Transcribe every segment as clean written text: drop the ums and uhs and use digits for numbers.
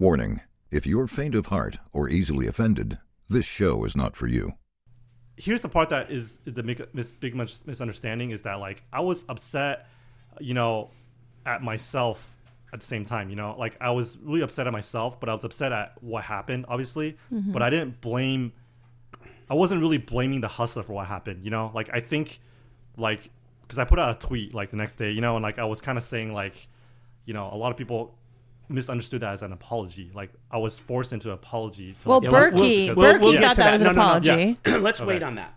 Warning, if you're faint of heart or easily offended, this show is not for you. Here's the part that is the big misunderstanding is that, like, I was upset, you know, at myself at the same time, you know, like I was really upset at myself, but I was upset at what happened, obviously, but I didn't blame, I wasn't really blaming the hustler for what happened, you know, like I think, like, because I put out a tweet like the next day, you know, and like I was kind of saying, like, you know, a lot of people misunderstood that as an apology. Like I was forced into an apology. To, well, like, Berkey, we'll thought that was an apology. No. Yeah. Let's wait on that.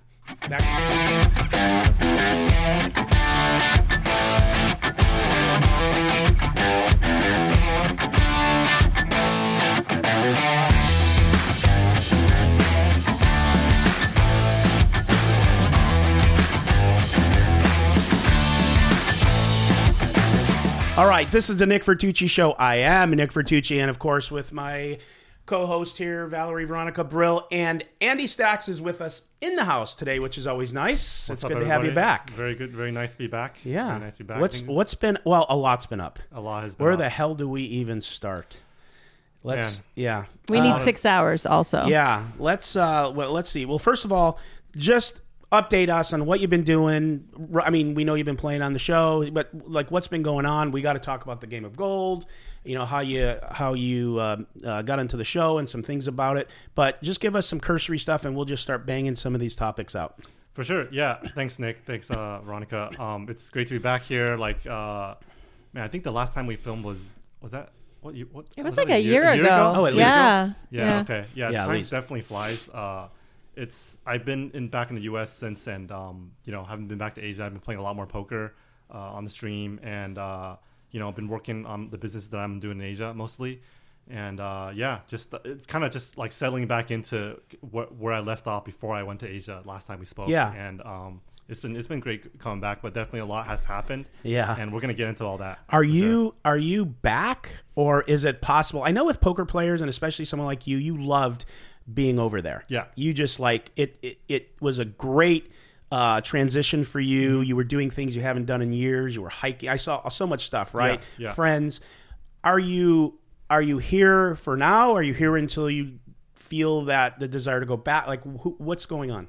All right, this is the Nick Vertucci Show. I am Nick Vertucci, and of course, with my co-host here, Valerie Veronica Brill, and Andy Stacks is with us in the house today, which is always nice. What's it's up, good everybody? To have you back. Very good, very nice to be back. Yeah, very nice to be back. What's been? Well, a lot's been up. A lot has been. Where up. The hell do we even start? Yeah. We need 6 hours, also. Yeah. Let's see. Well, first of all, just update us on what you've been doing. I mean, we know you've been playing on the show, but like, what's been going on? We got to talk about the Game of Gold. You know how you got into the show and some things about it. But just give us some cursory stuff, and we'll just start banging some of these topics out. For sure. Yeah. Thanks, Nick. Thanks, Veronica. It's great to be back here. Like, man, I think the last time we filmed was that what? It was like a year ago. Oh, at least. Yeah. Okay. Yeah. Time definitely flies. I've been back in the U.S. since, and you know, haven't been back to Asia. I've been playing a lot more poker on the stream, and you know, I've been working on the business that I'm doing in Asia mostly, and just kind of just like settling back into where I left off before I went to Asia last time we spoke. Yeah, and it's been great coming back, but definitely a lot has happened. Yeah, and we're gonna get into all that. Are you back, or is it possible? I know with poker players, and especially someone like you, you loved being over there. Yeah. You just like it was a great transition for you. Mm-hmm. You were doing things you haven't done in years. You were hiking. I saw so much stuff, right? Yeah. Friends. Are you here for now? Are you here until you feel that the desire to go back? Like what's going on?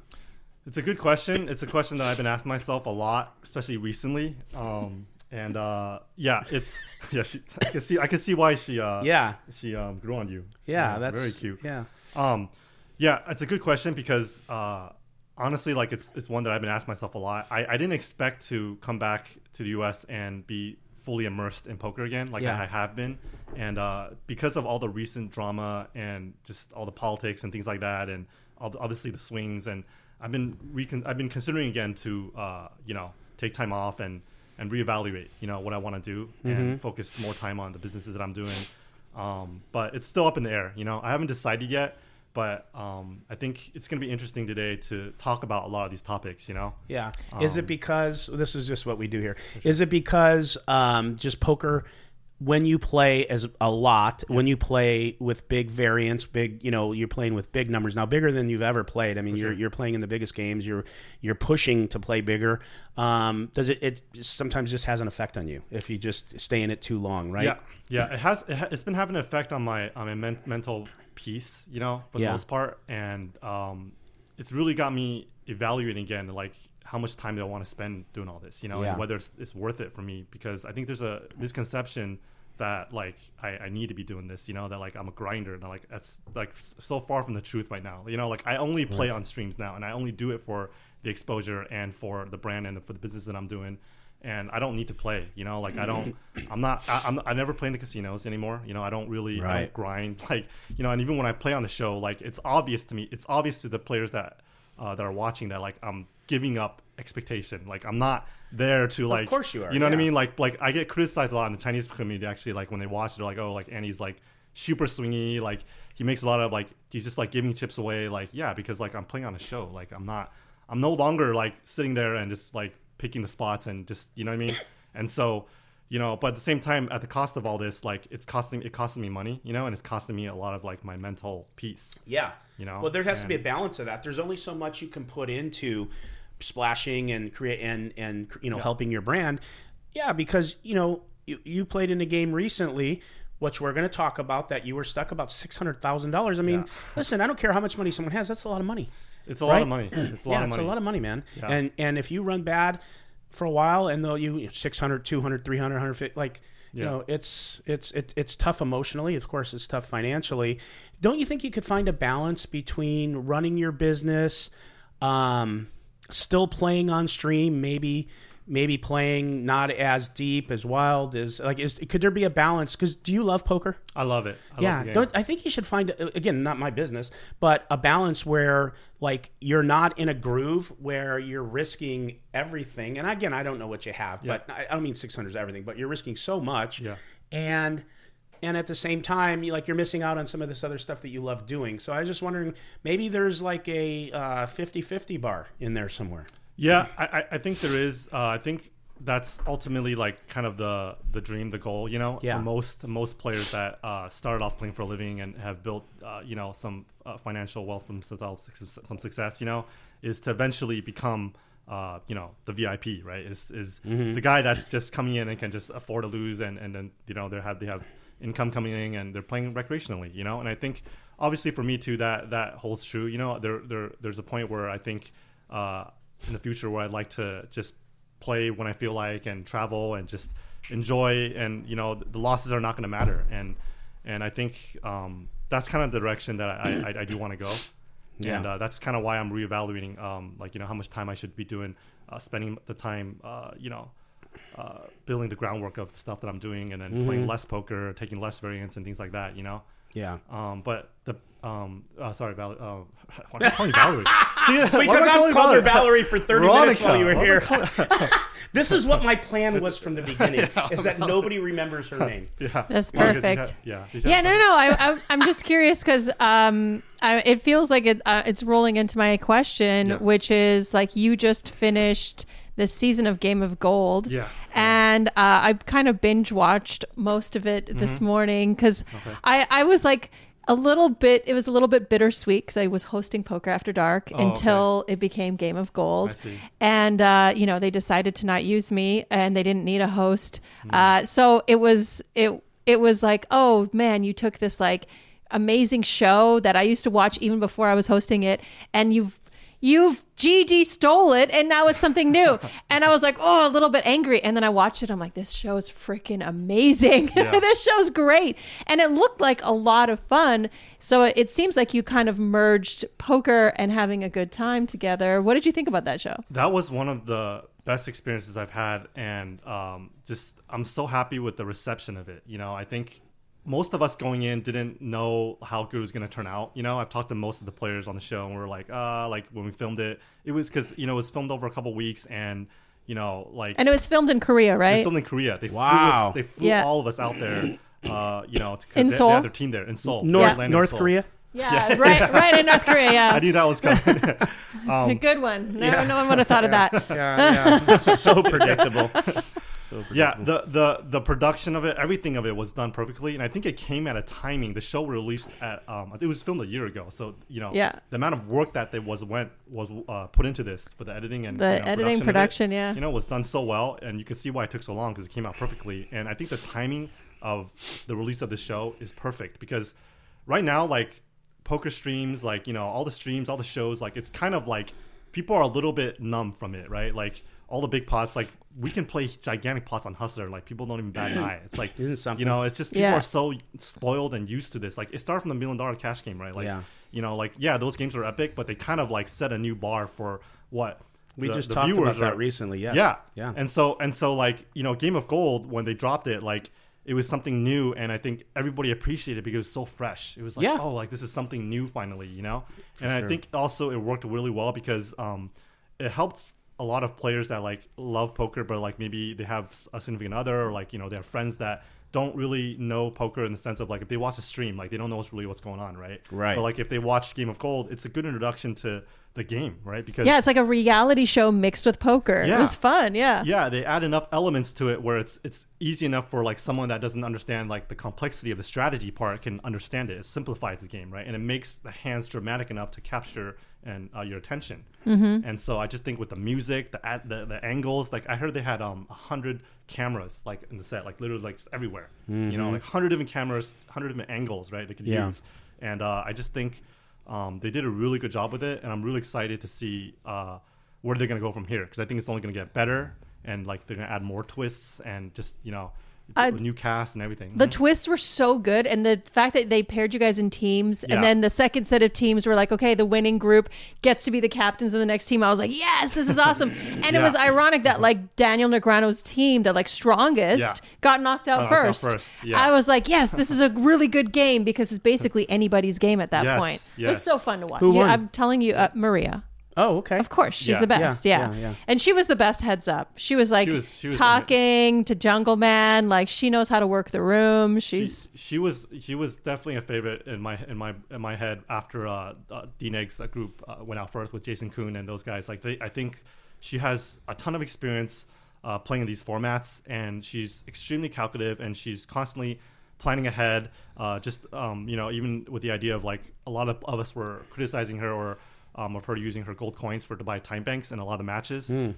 It's a good question. It's a question that I've been asking myself a lot, especially recently. And I can see why she grew on you. Yeah, that's very cute. Yeah. It's a good question because honestly, like it's one that I've been asking myself a lot. I didn't expect to come back to the U.S. and be fully immersed in poker again, I have been, and because of all the recent drama and just all the politics and things like that, and obviously the swings, and I've been considering again to you know, take time off and reevaluate, you know, what I want to do, and focus more time on the businesses that I'm doing. But it's still up in the air, you know. I haven't decided yet, but I think it's going to be interesting today to talk about a lot of these topics, you know. Yeah. Is it because this is just what we do here? Sure. Is it because just poker, when you play as a lot, when you play with big variance, big, you know, you're playing with big numbers now, bigger than you've ever played. I mean, you're playing in the biggest games. You're pushing to play bigger. Does it sometimes just has an effect on you if you just stay in it too long, right? Yeah. It's been having an effect on my mental peace, you know, for the most part, and it's really got me evaluating again, like, how much time do I want to spend doing all this, you know, and whether it's worth it for me, because I think there's a misconception that like I need to be doing this, you know, that like I'm a grinder, and like that's like so far from the truth right now, you know, like I only play on streams now, and I only do it for the exposure and for the brand and for the business that I'm doing, and I don't need to play, you know, like I never play in the casinos anymore, you know, I don't really grind, like, you know, and even when I play on the show, like it's obvious to me, it's obvious to the players that are watching that like I'm giving up expectation, like I'm not there to like, of course you are, you know what I mean, like I get criticized a lot in the Chinese community actually, like when they watch it, they're like, oh, like Andy's like super swingy, like he makes a lot of like, he's just like giving chips away, like, yeah, because like I'm playing on a show, like I'm no longer like sitting there and just like picking the spots and just, you know what I mean, and so, you know, but at the same time, at the cost of all this, like it costing me money, you know, and it's costing me a lot of like my mental peace. Yeah. You know, well, there has to be a balance of that. There's only so much you can put into splashing and create and you know, helping your brand. Yeah, because you know, you played in a game recently which we're going to talk about, that you were stuck about $600,000. I mean, listen, I don't care how much money someone has. That's a lot of money. It's a lot of money. It's a lot of money. It's a lot of money, man. Yeah. And if you run bad for a while, and though you 600, 200, 300, 150, like, you know, it's tough emotionally. Of course, it's tough financially. Don't you think you could find a balance between running your business, still playing on stream, maybe playing not as deep, as wild, as like, could there be a balance? Because do you love poker? I love it. I love the game. I think you should find, again, not my business, but a balance where like you're not in a groove where you're risking everything. And again, I don't know what you have, but I don't mean 600 is everything, but you're risking so much. Yeah. And at the same time, you're missing out on some of this other stuff that you love doing. So I was just wondering, maybe there's like a 50-50 bar in there somewhere. Yeah, I think there is. I think that's ultimately like kind of the dream, the goal, for most players that started off playing for a living and have built, some financial wealth for themselves, some success, is to eventually become, the VIP, right? Is the guy that's just coming in and can just afford to lose, and then, they have income coming in and they're playing recreationally, And I think obviously for me too, that holds true. There's a point where I think, in the future where I'd like to just play when I feel like and travel and just enjoy, and the losses are not going to matter, and I think that's kind of the direction that I do want to go, and that's kind of why I'm reevaluating how much time I should be doing, spending the time building the groundwork of the stuff that I'm doing, and then playing less poker, taking less variance and things like that, but the sorry, Valerie. Why am I calling you Valerie? Because I called her Valerie for 30 minutes while you were here. This is what my plan was from the beginning: is that nobody remembers her name. Yeah, that's perfect. I'm just curious because it feels like it's rolling into my question, which is like you just finished this season of Game of Gold, and I kind of binge watched most of it this morning because I was like. It was a little bit bittersweet because I was hosting Poker After Dark until it became Game of Gold. And, they decided to not use me and they didn't need a host. So it was like, oh man, you took this like amazing show that I used to watch even before I was hosting it. And you've GG stole it and now it's something new. And I was like, oh, a little bit angry. And then I watched it. I'm like, this show is freaking amazing. This show's great. And it looked like a lot of fun. So it seems like you kind of merged poker and having a good time together. What did you think about that show? That was one of the best experiences I've had. And I'm so happy with the reception of it. I think most of us going in didn't know how good it was going to turn out. I've talked to most of the players on the show and we were like, when we filmed it, it was because, it was filmed over a couple of weeks and, And it was filmed in Korea, right? It was filmed in Korea. They flew all of us out there, to Seoul? They had their team there in Seoul. North Korea? Yeah, right in North Korea, I knew that was coming. A good one. No one would have thought of that. So predictable. Yeah, the production of it, everything of it was done perfectly, and I think it came at a timing. The show released at it was filmed a year ago, so the amount of work that there was put into this for the editing and production was done so well, and you can see why it took so long because it came out perfectly. And I think the timing of the release of the show is perfect because right now, like poker streams, like all the streams, all the shows, like it's kind of like people are a little bit numb from it, right? Like all the big pots, like. We can play gigantic pots on Hustler. Like, people don't even bat an eye. It's like, it's just people are so spoiled and used to this. Like, it started from the $1 million cash game, right? Like, those games are epic, but they kind of like set a new bar for what we talked about that recently. Yes. Yeah. And so like, Game of Gold, when they dropped it, like it was something new. And I think everybody appreciated it because it was so fresh. It was like, this is something new finally, For and sure. I think also it worked really well because it helps a lot of players that like love poker, but like maybe they have a significant other, or like they have friends that don't really know poker in the sense of like if they watch a stream, like they don't know what's going on, right? Right. But like if they watch Game of Gold, it's a good introduction to the game, right? Because it's like a reality show mixed with poker. Yeah. It was fun, yeah. Yeah, they add enough elements to it where it's easy enough for like someone that doesn't understand like the complexity of the strategy part can understand it. It simplifies the game, right? And it makes the hands dramatic enough to capture and your attention. And so I just think with the music, the angles, like I heard they had 100 cameras like in the set, like literally like everywhere, you know, like 100 different cameras, 100 different angles, right? They could use. And I just think they did a really good job with it. And I'm really excited to see where they're going to go from here, because I think it's only going to get better. And like they're going to add more twists and just, you know, a new cast and everything. The twists were so good, and the fact that they paired you guys in teams, and then the second set of teams were like, okay, the winning group gets to be the captains of the next team. I was like, yes, this is awesome. And it was ironic that like Daniel Negrano's team, that like strongest, got knocked out first. I was like, yes, this is a really good game, because it's basically anybody's game at that point. It's so fun to watch. Who won? I'm telling you, Maria. Oh, okay. Of course. She's the best. Yeah. And she was the best heads up. She was like she was talking to Jungle Man. Like, she knows how to work the room. She was definitely a favorite in my head after D-Neg's group went out first with Jason Koon and those guys. Like, I think she has a ton of experience playing in these formats, and she's extremely calculative, and she's constantly planning ahead. You know, even with the idea of like a lot of us were criticizing her of her using her gold coins to buy time banks in a lot of matches, and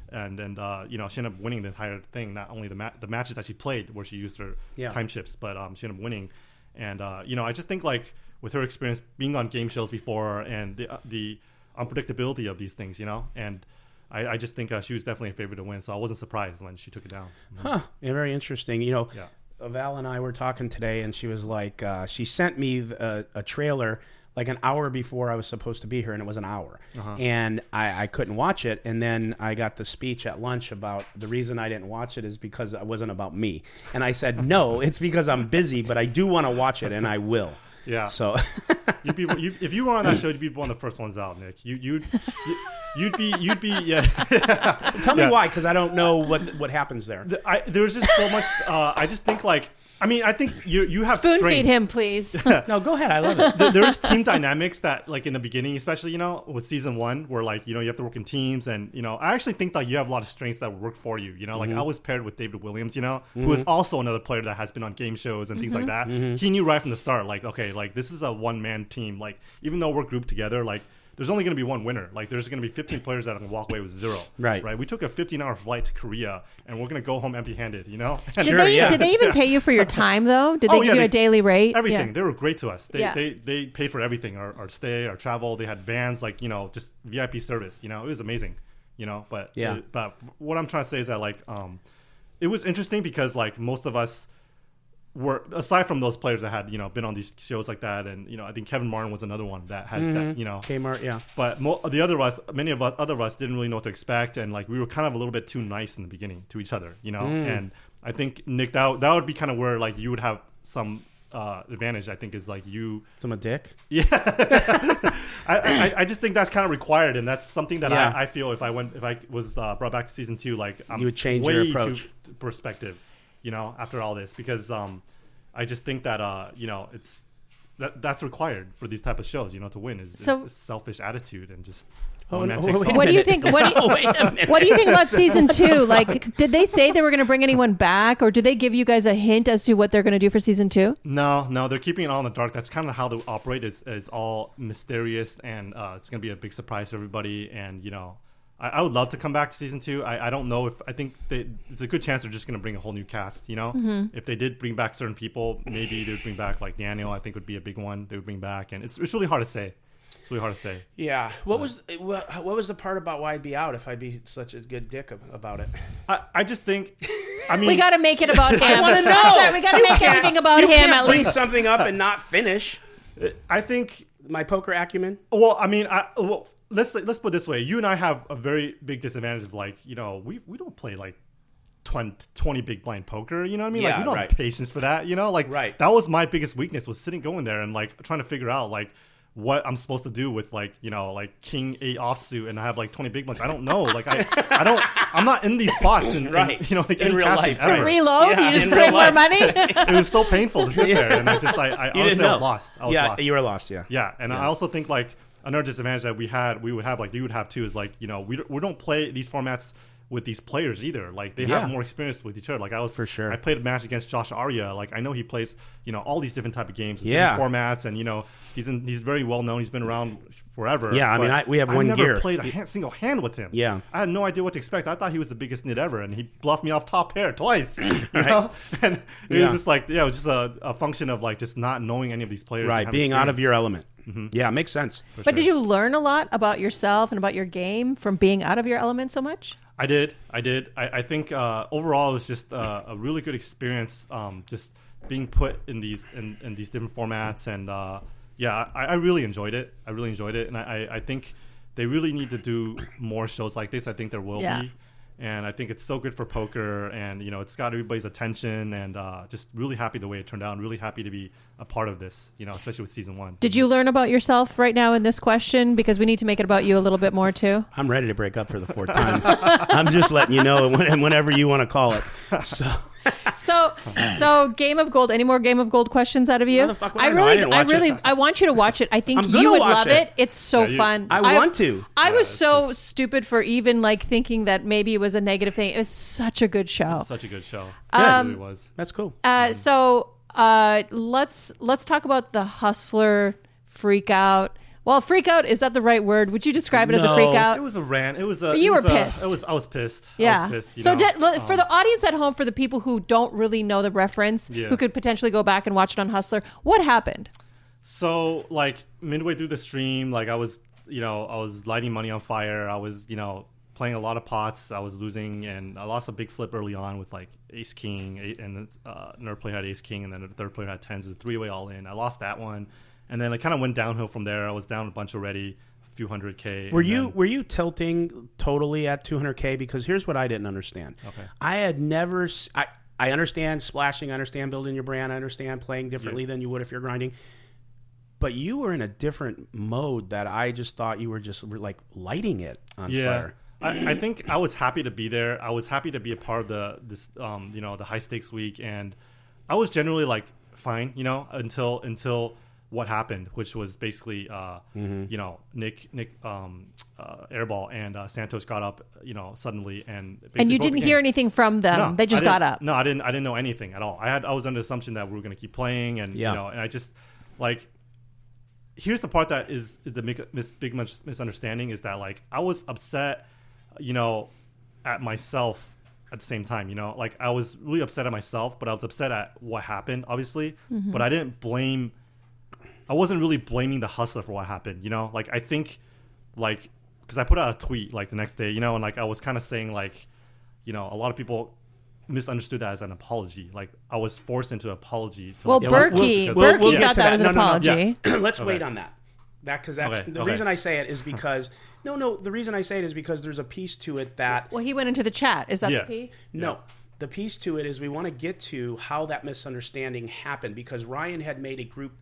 you know, she ended up winning the entire thing. Not only the matches that she played where she used her time chips, but she ended up winning. And you know, I just think like with her experience being on game shows before, and the unpredictability of these things, you know, and I just think she was definitely a favorite to win. So I wasn't surprised when she took it down. Huh? Yeah, very interesting. You know, Val and I were talking today, and she was like, she sent me a trailer like an hour before I was supposed to be here, and it was an hour. And I couldn't watch it, and then I got the speech at lunch about the reason I didn't watch it is because it wasn't about me. And I said, no, it's because I'm busy, but I do want to watch it, and I will. Yeah. So if you were on that show, you'd be one of the first ones out, Nick. You'd be Tell me why, because I don't know what happens there. There's just so much I just think like, I mean, I think you have spoon strengths. Feed him, please. No, go ahead. I love it. There's team dynamics that, like in the beginning, especially, you know, with season one, where like, you know, you have to work in teams, and you know, I actually think that you have a lot of strengths that work for you. You know, like I was paired with David Williams, you know, who is also another player that has been on game shows and things like that. He knew right from the start, like, okay, like this is a one-man team. Like, even though we're grouped together, like there's only going to be one winner. Like, there's going to be 15 players that can walk away with zero. Right. We took a 15-hour flight to Korea, and we're going to go home empty-handed, you know? Did they even pay you for your time, though? Did they give you a daily rate? Everything. Yeah. They were great to us. They paid for everything, our stay, our travel. They had vans, like, you know, just VIP service, you know? It was amazing, you know? But but what I'm trying to say is that, like, it was interesting because, like, most of us were, aside from those players that had, you know, been on these shows like that, and you know, I think Kevin Martin was another one that has that, you know, Kmart, but many of us didn't really know what to expect, and like we were kind of a little bit too nice in the beginning to each other, you know, and I think Nick, that would be kind of where like you would have some advantage. I think is like you, so I'm a dick. Yeah, I just think that's kind of required, and that's something that I feel if I was brought back to season 2, like I'm you would change your approach to perspective. You know, after all this, because I just think that you know, it's that's required for these type of shows. You know, to win is selfish attitude and just. What do you think? What do you think about season 2? Like, did they say they were going to bring anyone back, or did they give you guys a hint as to what they're going to do for season 2? No, they're keeping it all in the dark. That's kind of how they operate. Is all mysterious, and it's going to be a big surprise to everybody. And you know, I would love to come back to season 2. I don't know if I think it's a good chance they're just going to bring a whole new cast. You know, if they did bring back certain people, maybe they would bring back like Daniel. I think would be a big one they would bring back, and it's really hard to say. It's really hard to say. Yeah. What was the part about why I'd be out if I'd be such a good dick about it? I just think. I mean, we got to make it about him. I want to know. Sorry, we got to make everything about him. At least bring something up and not finish. I think my poker acumen. Well, I mean, Let's put it this way. You and I have a very big disadvantage of like, you know, we don't play like 20 big blind poker, you know what I mean? Like we don't have patience for that, you know? Like that was my biggest weakness, was going there and like trying to figure out like what I'm supposed to do with like, you know, like king 8 offsuit, and I have like 20 big blinds. I don't know. Like I'm not in these spots in you know, like in real life. Ever. Reload, you just put more money. It was so painful to sit there, and I just I honestly was lost. I was lost. You were lost, Yeah, and I also think like another disadvantage that we would have, like you would have too, is like, you know, we don't play these formats with these players either. Like, they have more experience with each other. Like, I was for sure. I played a match against Josh Arya. Like, I know he plays, you know, all these different type of games, different formats, and you know, he's very well known. He's been around forever. Yeah, I mean, we have one gear. I never played a single hand with him. Yeah, I had no idea what to expect. I thought he was the biggest nit ever, and he bluffed me off top pair twice. you know? And it was just like, it was just a function of like just not knowing any of these players. Right, being out of your element. Mm-hmm. Yeah, it makes sense. But did you learn a lot about yourself and about your game from being out of your element so much? I did. I think overall it was just a really good experience, just being put in these different formats, and I really enjoyed it. And I think they really need to do more shows like this. I think there will be. And I think it's so good for poker, and you know, it's got everybody's attention, and just really happy the way it turned out. I'm really happy to be a part of this, you know, especially with season one. Did you learn about yourself right now in this question? Because we need to make it about you a little bit more too. I'm ready to break up for the fourth time. I'm just letting you know, and whenever you want to call it. So Game of Gold. Any more Game of Gold questions out of you? I want you to watch it. I think you would love it. It's so fun. I want to. I was so stupid for even like thinking that maybe it was a negative thing. It was such a good show. Yeah, it really was. That's cool. Let's talk about the Hustler freak out. Well, freak out, is that the right word? Would you describe it as a freak out? It was a rant. It was a. But you were pissed. I was pissed. Yeah. I was pissed, for the audience at home, for the people who don't really know the reference, who could potentially go back and watch it on Hustler, what happened? So, like, midway through the stream, like, I was lighting money on fire. I was, playing a lot of pots. I was losing, and I lost a big flip early on with, like, Ace King, and another player had Ace King, and then the third player had tens. It was a three-way all-in. I lost that one. And then it kind of went downhill from there. I was down a bunch already, a few hundred K. Were you tilting totally at 200K? Because here's what I didn't understand. Okay. I had never... I understand splashing. I understand building your brand. I understand playing differently than you would if you're grinding. But you were in a different mode that I just thought you were just like lighting it on fire. I think I was happy to be there. I was happy to be a part of the high stakes week. And I was generally like fine, until what happened, which was basically Nick Airball and Santos got up suddenly, and you didn't hear anything from them. No, they just got up. No, I didn't know anything at all. I was under the assumption that we were going to keep playing, and and I just like, here's the part that is the big misunderstanding, is that like I was upset at myself at the same time, like I was really upset at myself, but I was upset at what happened, obviously, but I didn't blame. I wasn't really blaming the Hustler for what happened, Like, I think, like, because I put out a tweet, like, the next day, and, like, I was kind of saying, like, a lot of people misunderstood that as an apology. Like, I was forced into an apology. To, Berkey thought that was an apology. No. Yeah. Let's wait on that. The reason I say it is because there's a piece to it that... Well, he went into the chat. Is that the piece? No. The piece to it is we want to get to how that misunderstanding happened, because Ryan had made a group...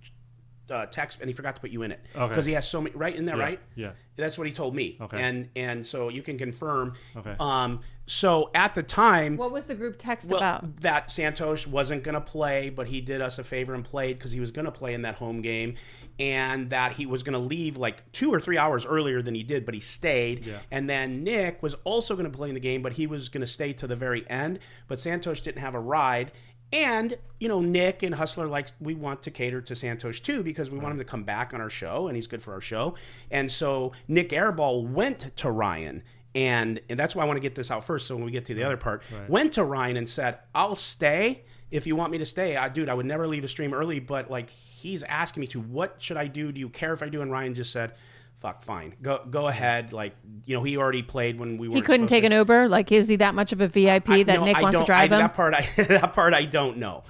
text, and he forgot to put you in it because he has so many right in there, right? Yeah, that's what he told me, and so you can confirm. So at the time, what was the group text about? That Santos wasn't going to play, but he did us a favor and played because he was going to play in that home game, and that he was going to leave like 2 or 3 hours earlier than he did, but he stayed. Yeah. And then Nick was also going to play in the game, but he was going to stay to the very end. But Santos didn't have a ride. And, Nick and Hustler, we want to cater to Santos, too, because we want him to come back on our show, and he's good for our show. And so Nick Airball went to Ryan, and that's why I want to get this out first, so when we get to the other part, went to Ryan and said, I'll stay if you want me to stay. I would never leave a stream early, but, he's asking me to, what should I do? Do you care if I do? And Ryan just said... Fuck, fine. Go ahead. He already played when we were. He couldn't take an Uber. Is he that much of a VIP Nick wants to drive him? That part I don't know.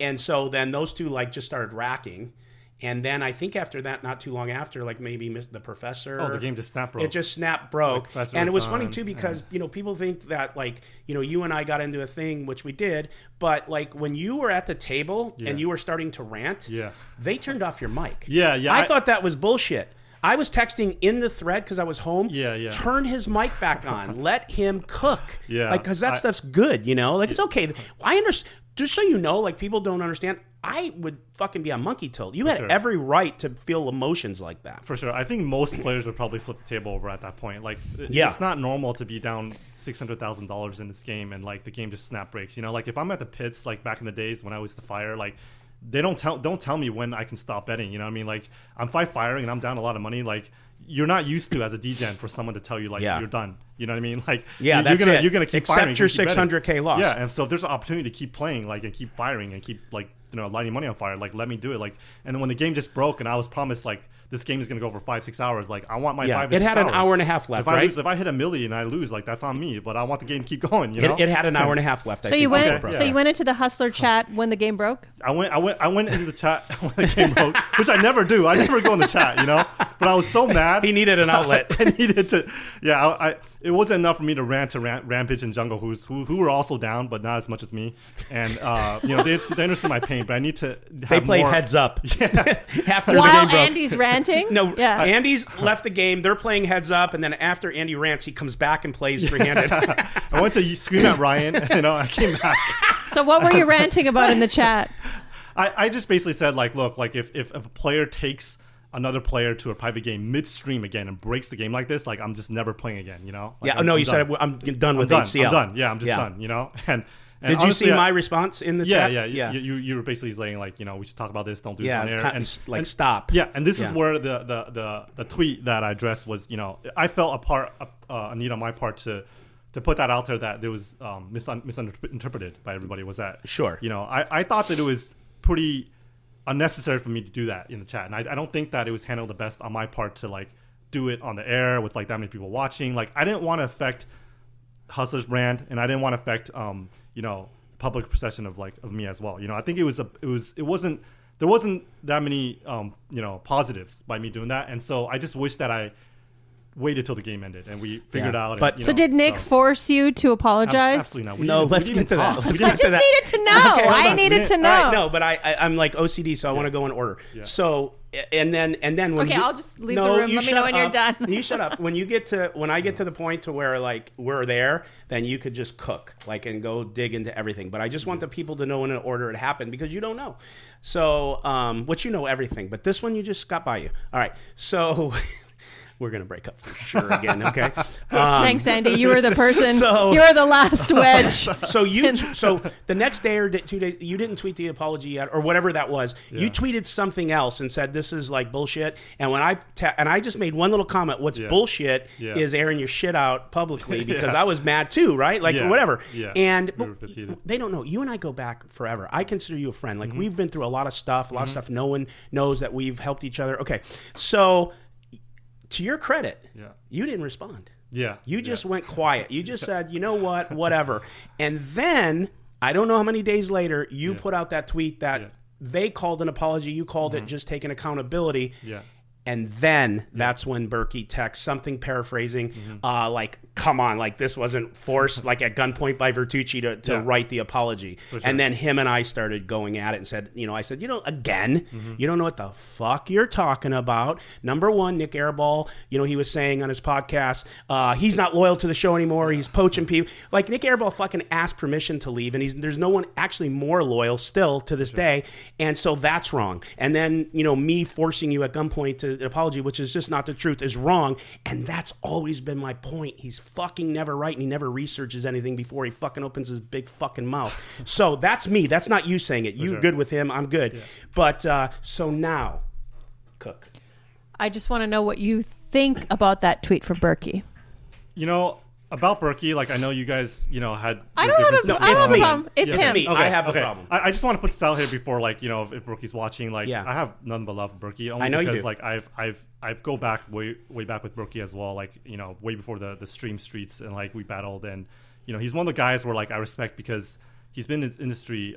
And so then those two just started racking, and then I think after that, not too long after, maybe the professor. Oh, the game just snapped broke. It just snapped broke, and it was funny too because people think that you and I got into a thing, which we did, but when you were at the table and you were starting to rant, they turned off your mic. Yeah. I thought that was bullshit. I was texting in the thread because I was home. Yeah. Turn his mic back on. Let him cook. Yeah. Because that stuff's good, it's okay. I understand. just so you know, like, people don't understand, I would fucking be on monkey tilt. You had every right to feel emotions like that. For sure. I think most players would probably flip the table over at that point. Like, it's not normal to be down $600,000 in this game and, like, the game just snap breaks. You know, like, if I'm at the pits, like, back in the days when I was the fire, like, they don't tell me when I can stop betting. You know what I mean? Like, I'm five firing and I'm down a lot of money. Like, you're not used to, as a DGen, for someone to tell you, like, you're done. You know what I mean? Like, you're gonna keep firing. Except your $600K loss. Yeah, and so if there's an opportunity to keep playing, like, and keep firing and keep, like, you know, lighting money on fire, like, let me do it. Like, and when the game just broke and I was promised, like, this game is going to go for 5-6 hours, like, I want my 5 to 6 hours. It had an hour and a half left, right? If I hit a million and I lose, like, that's on me, but I want the game to keep going, you know? It had an hour and a half left. You went into the Hustler chat when the game broke? I went into the chat when the game broke, which I never do. I never go in the chat, you know? But I was so mad. He needed an outlet. It wasn't enough for me to rant to Rampage and Jungle, who were also down, but not as much as me. And, you know, they understood my pain, but I need to have They played more. Heads Up. Yeah. After While the game Andy's broke. Ranting? No, yeah. Andy's left the game. They're playing Heads Up, and then after Andy rants, he comes back and plays three-handed. I went to scream at Ryan, and, you know, I came back. So what were you ranting about in the chat? I just basically said, like, look, like, if a player takes another player to a private game midstream again and breaks the game like this, like, I'm just never playing again, you know? Like, you said I'm done with HCL. I'm done. Yeah, I'm just done, you know? And did honestly, you see my response in the chat? Yeah. You were basically saying, like, you know, we should talk about this, don't do this on air. And stop. Yeah, and this is where the tweet that I addressed was, you know, I felt a need on my part to put that out there, that it was misinterpreted by everybody. Was that? Sure. You know, I thought that it was pretty unnecessary for me to do that in the chat. And I don't think that it was handled the best on my part to, like, do it on the air with, like, that many people watching. Like, I didn't want to affect Hustler's brand, and I didn't want to affect, you know, public perception of, like, of me as well. You know, I think it wasn't that many, you know, positives by me doing that. And so I just wish that I waited till the game ended and we figured out. But, so did Nick force you to apologize? Absolutely not. I needed to know. Right, no, but I'm like OCD, so I want to go in order. Yeah. So and then when I'll just leave the room. Let me know when you're done. You shut up. When I get to the point to where, like, we're there, then you could just cook, like, and go dig into everything. But I just want the people to know in an order it happened, because you don't know. So which, you know, everything, but this one you just got by you. All right, so. We're going to break up for sure again, okay? Thanks, Andy. You were the person. You were the last wedge. So the next day or 2 days, you didn't tweet the apology yet, or whatever that was. Yeah. You tweeted something else and said, this is, like, bullshit. And when I just made one little comment, what's bullshit is airing your shit out publicly, because I was mad too, right? Like, whatever. Yeah. And they don't know. You and I go back forever. I consider you a friend. Like, we've been through a lot of stuff, no one knows that we've helped each other. Okay, so... to your credit, you didn't respond. Yeah. You just went quiet. You just said, you know what, whatever. And then, I don't know how many days later, you put out that tweet that they called an apology. You called it just taking accountability. Yeah. And then that's when Berkey texts something paraphrasing, like, come on, like, this wasn't forced, like, at gunpoint by Vertucci to write the apology. Sure. And then him and I started going at it and said, you know, I said, you know, again, you don't know what the fuck you're talking about. Number one, Nick Airball, you know, he was saying on his podcast, he's not loyal to the show anymore. He's poaching people. Like, Nick Airball fucking asked permission to leave, and there's no one actually more loyal still to this day. And so that's wrong. And then, you know, me forcing you at gunpoint to an apology, which is just not the truth, is wrong. And that's always been my point. He's fucking never right, and he never researches anything before he fucking opens his big fucking mouth. So that's me. That's not you saying it. You good with him. I'm good. Yeah. But so now, cook. I just want to know what you think about that tweet from Berkey. You know, about Berkey, like, I know you guys, you know, had... I don't have a problem. It's him. Me. Okay. I have a problem. I just want to put this out here before, like, you know, if Berkey's watching, like, I have none but love for Berkey. Only I know because, you do. Like, I've go back way back with Berkey as well, like, you know, way before the stream streets, and, like, we battled, and, you know, he's one of the guys where, like, I respect, because he's been in this industry, you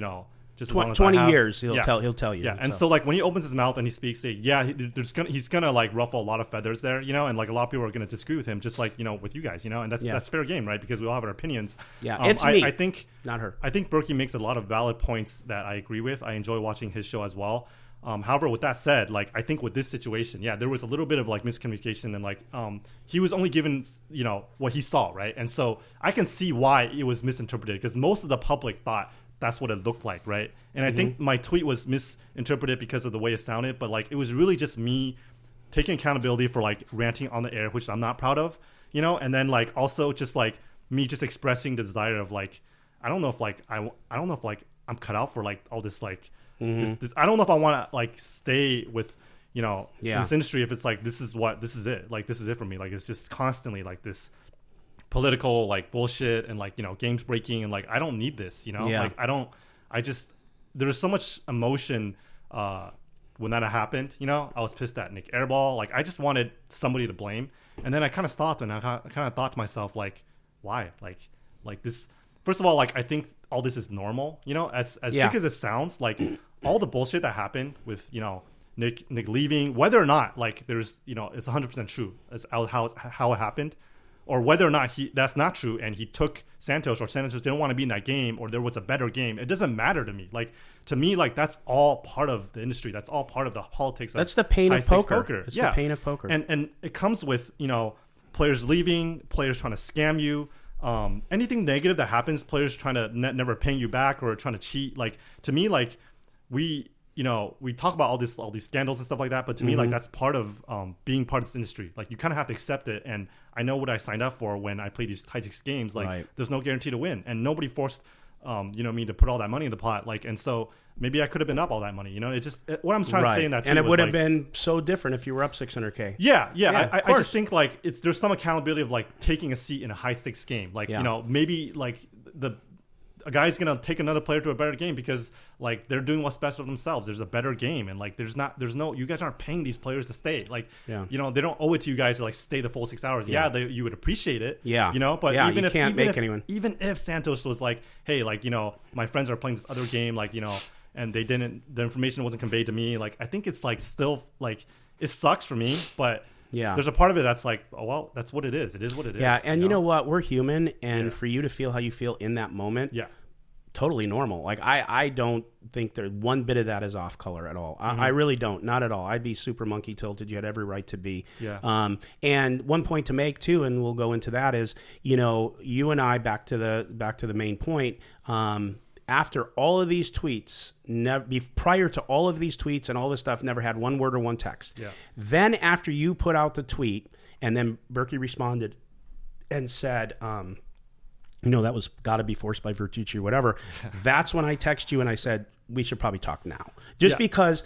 know, just 20 years, he'll tell you. Yeah, and so, like, when he opens his mouth and he speaks, he's gonna, like, ruffle a lot of feathers there, you know, and, like, a lot of people are gonna disagree with him, just like, you know, with you guys, you know, and that's fair game, right? Because we all have our opinions. Yeah, it's me. I think not her. I think Berkey makes a lot of valid points that I agree with. I enjoy watching his show as well. However, with that said, like, I think with this situation, there was a little bit of, like, miscommunication, and, like, he was only given, you know, what he saw, right? And so I can see why it was misinterpreted, because most of the public thought that's what it looked like, right? And I think my tweet was misinterpreted because of the way it sounded, but like it was really just me taking accountability for like ranting on the air, which I'm not proud of, you know, and then like also just like me just expressing the desire of like, I don't know if like I don't know if like I'm cut out for like all this like this I don't know if I want to like stay with, you know, this industry if it's like this is it like this is it for me, like it's just constantly like this political like bullshit and like, you know, games breaking and like I don't need this, you know, like I just there's so much emotion when that happened, you know, I was pissed at Nick Airball. Like, I just wanted somebody to blame. And then I kind of stopped and I kind of thought to myself, like, why? Like this, first of all, like, I think all this is normal, you know, as sick as it sounds, like all the bullshit that happened with, you know, Nick leaving, whether or not, like, there's, you know, it's 100% true. It's how it happened, or whether or not that's not true. And he took Santos, or Santos didn't want to be in that game, or there was a better game. It doesn't matter to me. Like, to me, like, that's all part of the industry. That's all part of the politics. That's the pain of poker. It's the pain of poker. And it comes with, you know, players leaving, players trying to scam you. Anything negative that happens, players trying to never paying you back or trying to cheat. Like, to me, like, we talk about all these scandals and stuff like that. But to me, like, that's part of being part of this industry. Like, you kind of have to accept it. And I know what I signed up for when I play these high-stakes games. Like, there's no guarantee to win. And nobody forced you know what I mean, to put all that money in the pot, like, and so maybe I could have been up all that money, you know. It's just what I'm trying to say in that, and it would have been so different if you were up $600K. I just think like there's some accountability of like taking a seat in a high stakes game, like you know, maybe like a guy's gonna take another player to a better game because like they're doing what's best for themselves. There's a better game, and like there's no you guys aren't paying these players to stay. Like you know, they don't owe it to you guys to like stay the full 6 hours. You would appreciate it. You know, but even you if Santos was like, hey, like, you know, my friends are playing this other game, like, you know, and they didn't, the information wasn't conveyed to me. Like, I think it's like still like it sucks for me, but there's a part of it that's like, oh, well, that's what it is. It is what it is. Yeah, and you know what? We're human, and for you to feel how you feel in that moment, totally normal. Like, I don't think there's one bit of that is off color at all. I really don't. Not at all. I'd be super monkey tilted. You had every right to be. Yeah. And one point to make, too, and we'll go into that, is, you know, you and I, back to the main point, after all of these tweets, prior to all of these tweets and all this stuff, never had one word or one text. Yeah. Then after you put out the tweet, and then Berkey responded and said, you know, that was got to be forced by Vertucci or whatever. That's when I text you and I said, we should probably talk now. Just because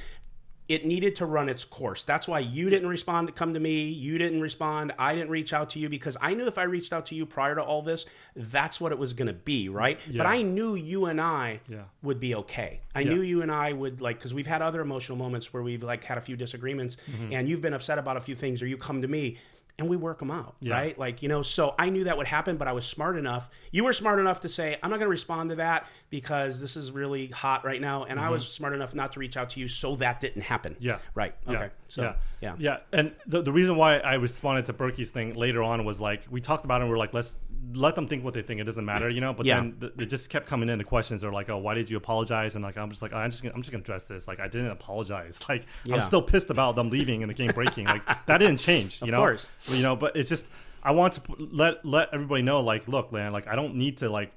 it needed to run its course. That's why you didn't respond to come to me. You didn't respond. I didn't reach out to you because I knew if I reached out to you prior to all this, that's what it was going to be, right? Yeah. But I knew you and I would be okay. I knew you and I would, like, because we've had other emotional moments where we've, like, had a few disagreements and you've been upset about a few things, or you come to me and we work them out, right? Like, you know, so I knew that would happen, but I was smart enough. You were smart enough to say, I'm not going to respond to that because this is really hot right now. And I was smart enough not to reach out to you, so that didn't happen. Yeah. Right. Okay. Yeah. So, yeah. And the reason why I responded to Berkey's thing later on was, like, we talked about it and we're like, let's let them think what they think. It doesn't matter, you know? But then they just kept coming in. The questions are like, oh, why did you apologize? And, like, I'm just like, oh, I'm just going to address this. Like, I didn't apologize. Like, I'm still pissed about them leaving and the game breaking. Like, that didn't change, you know? Of course. You know, but it's just, I want to let everybody know, like, look, man, like, I don't need to, like,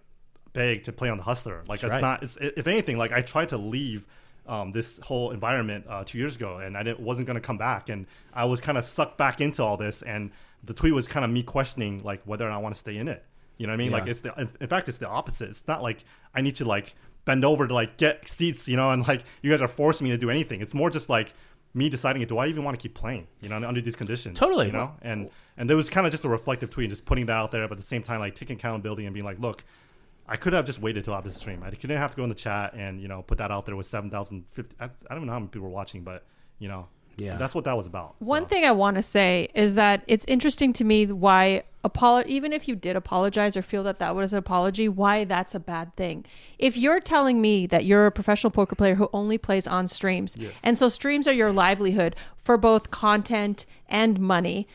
beg to play on the Hustler. Like, that's not, it's, if anything, like, I tried to leave this whole environment 2 years ago, and I wasn't going to come back. And I was kind of sucked back into all this. And the tweet was kind of me questioning, like, whether or not I want to stay in it. You know what I mean? Yeah. Like, it's in fact, it's the opposite. It's not like I need to, like, bend over to, like, get seats, you know, and, like, you guys are forcing me to do anything. It's more just, like, me deciding, do I even want to keep playing, you know, under these conditions? Totally. You know, and there was kind of just a reflective tweet, just putting that out there, but at the same time, like, taking accountability and being like, look, I could have just waited till after the stream. I didn't have to go in the chat and, you know, put that out there with 7,050. I don't know how many people were watching, but, you know, yeah, so that's what that was about. One thing I want to say is that it's interesting to me why even if you did apologize or feel that was an apology, why that's a bad thing. If you're telling me that you're a professional poker player who only plays on streams, and so streams are your livelihood for both content and money,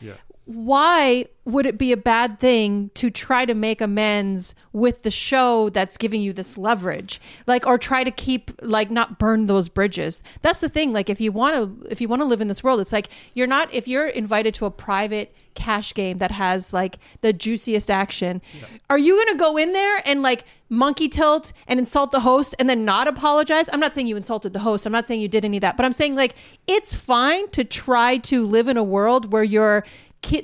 why would it be a bad thing to try to make amends with the show that's giving you this leverage, like, or try to keep, like, not burn those bridges? That's the thing. Like, if you want to live in this world, it's like, if you're invited to a private cash game that has like the juiciest action. Yeah. Are you going to go in there and like monkey tilt and insult the host and then not apologize? I'm not saying you insulted the host. I'm not saying you did any of that, but I'm saying like, it's fine to try to live in a world where you're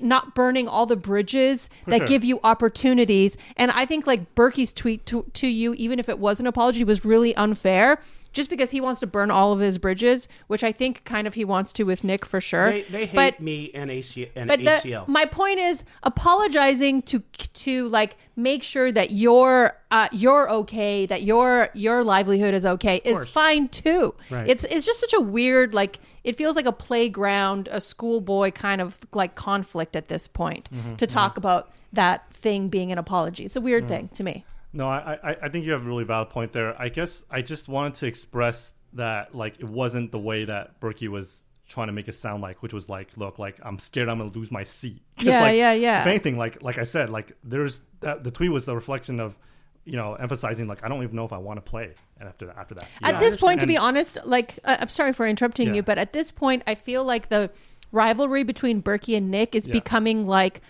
not burning all the bridges that give you opportunities. And I think like Berkey's tweet to you, even if it was an apology, was really unfair. Just because he wants to burn all of his bridges, which I think kind of he wants to with Nick for sure. They hate me and ACL. My point is apologizing to like make sure that you're okay, that your livelihood is okay is fine too. Right. It's just such a weird like it feels like a playground, a schoolboy kind of like conflict at this point to talk about that thing being an apology. It's a weird thing to me. No, I think you have a really valid point there. I guess I just wanted to express that like it wasn't the way that Berkey was trying to make it sound like, which was like, look, like I'm scared I'm gonna lose my seat. Yeah. If anything, like I said, like there's the tweet was the reflection of, you know, emphasizing like I don't even know if I want to play. And after that, at this point, to be honest, like I'm sorry for interrupting you, but at this point, I feel like the rivalry between Berkey and Nick is becoming like,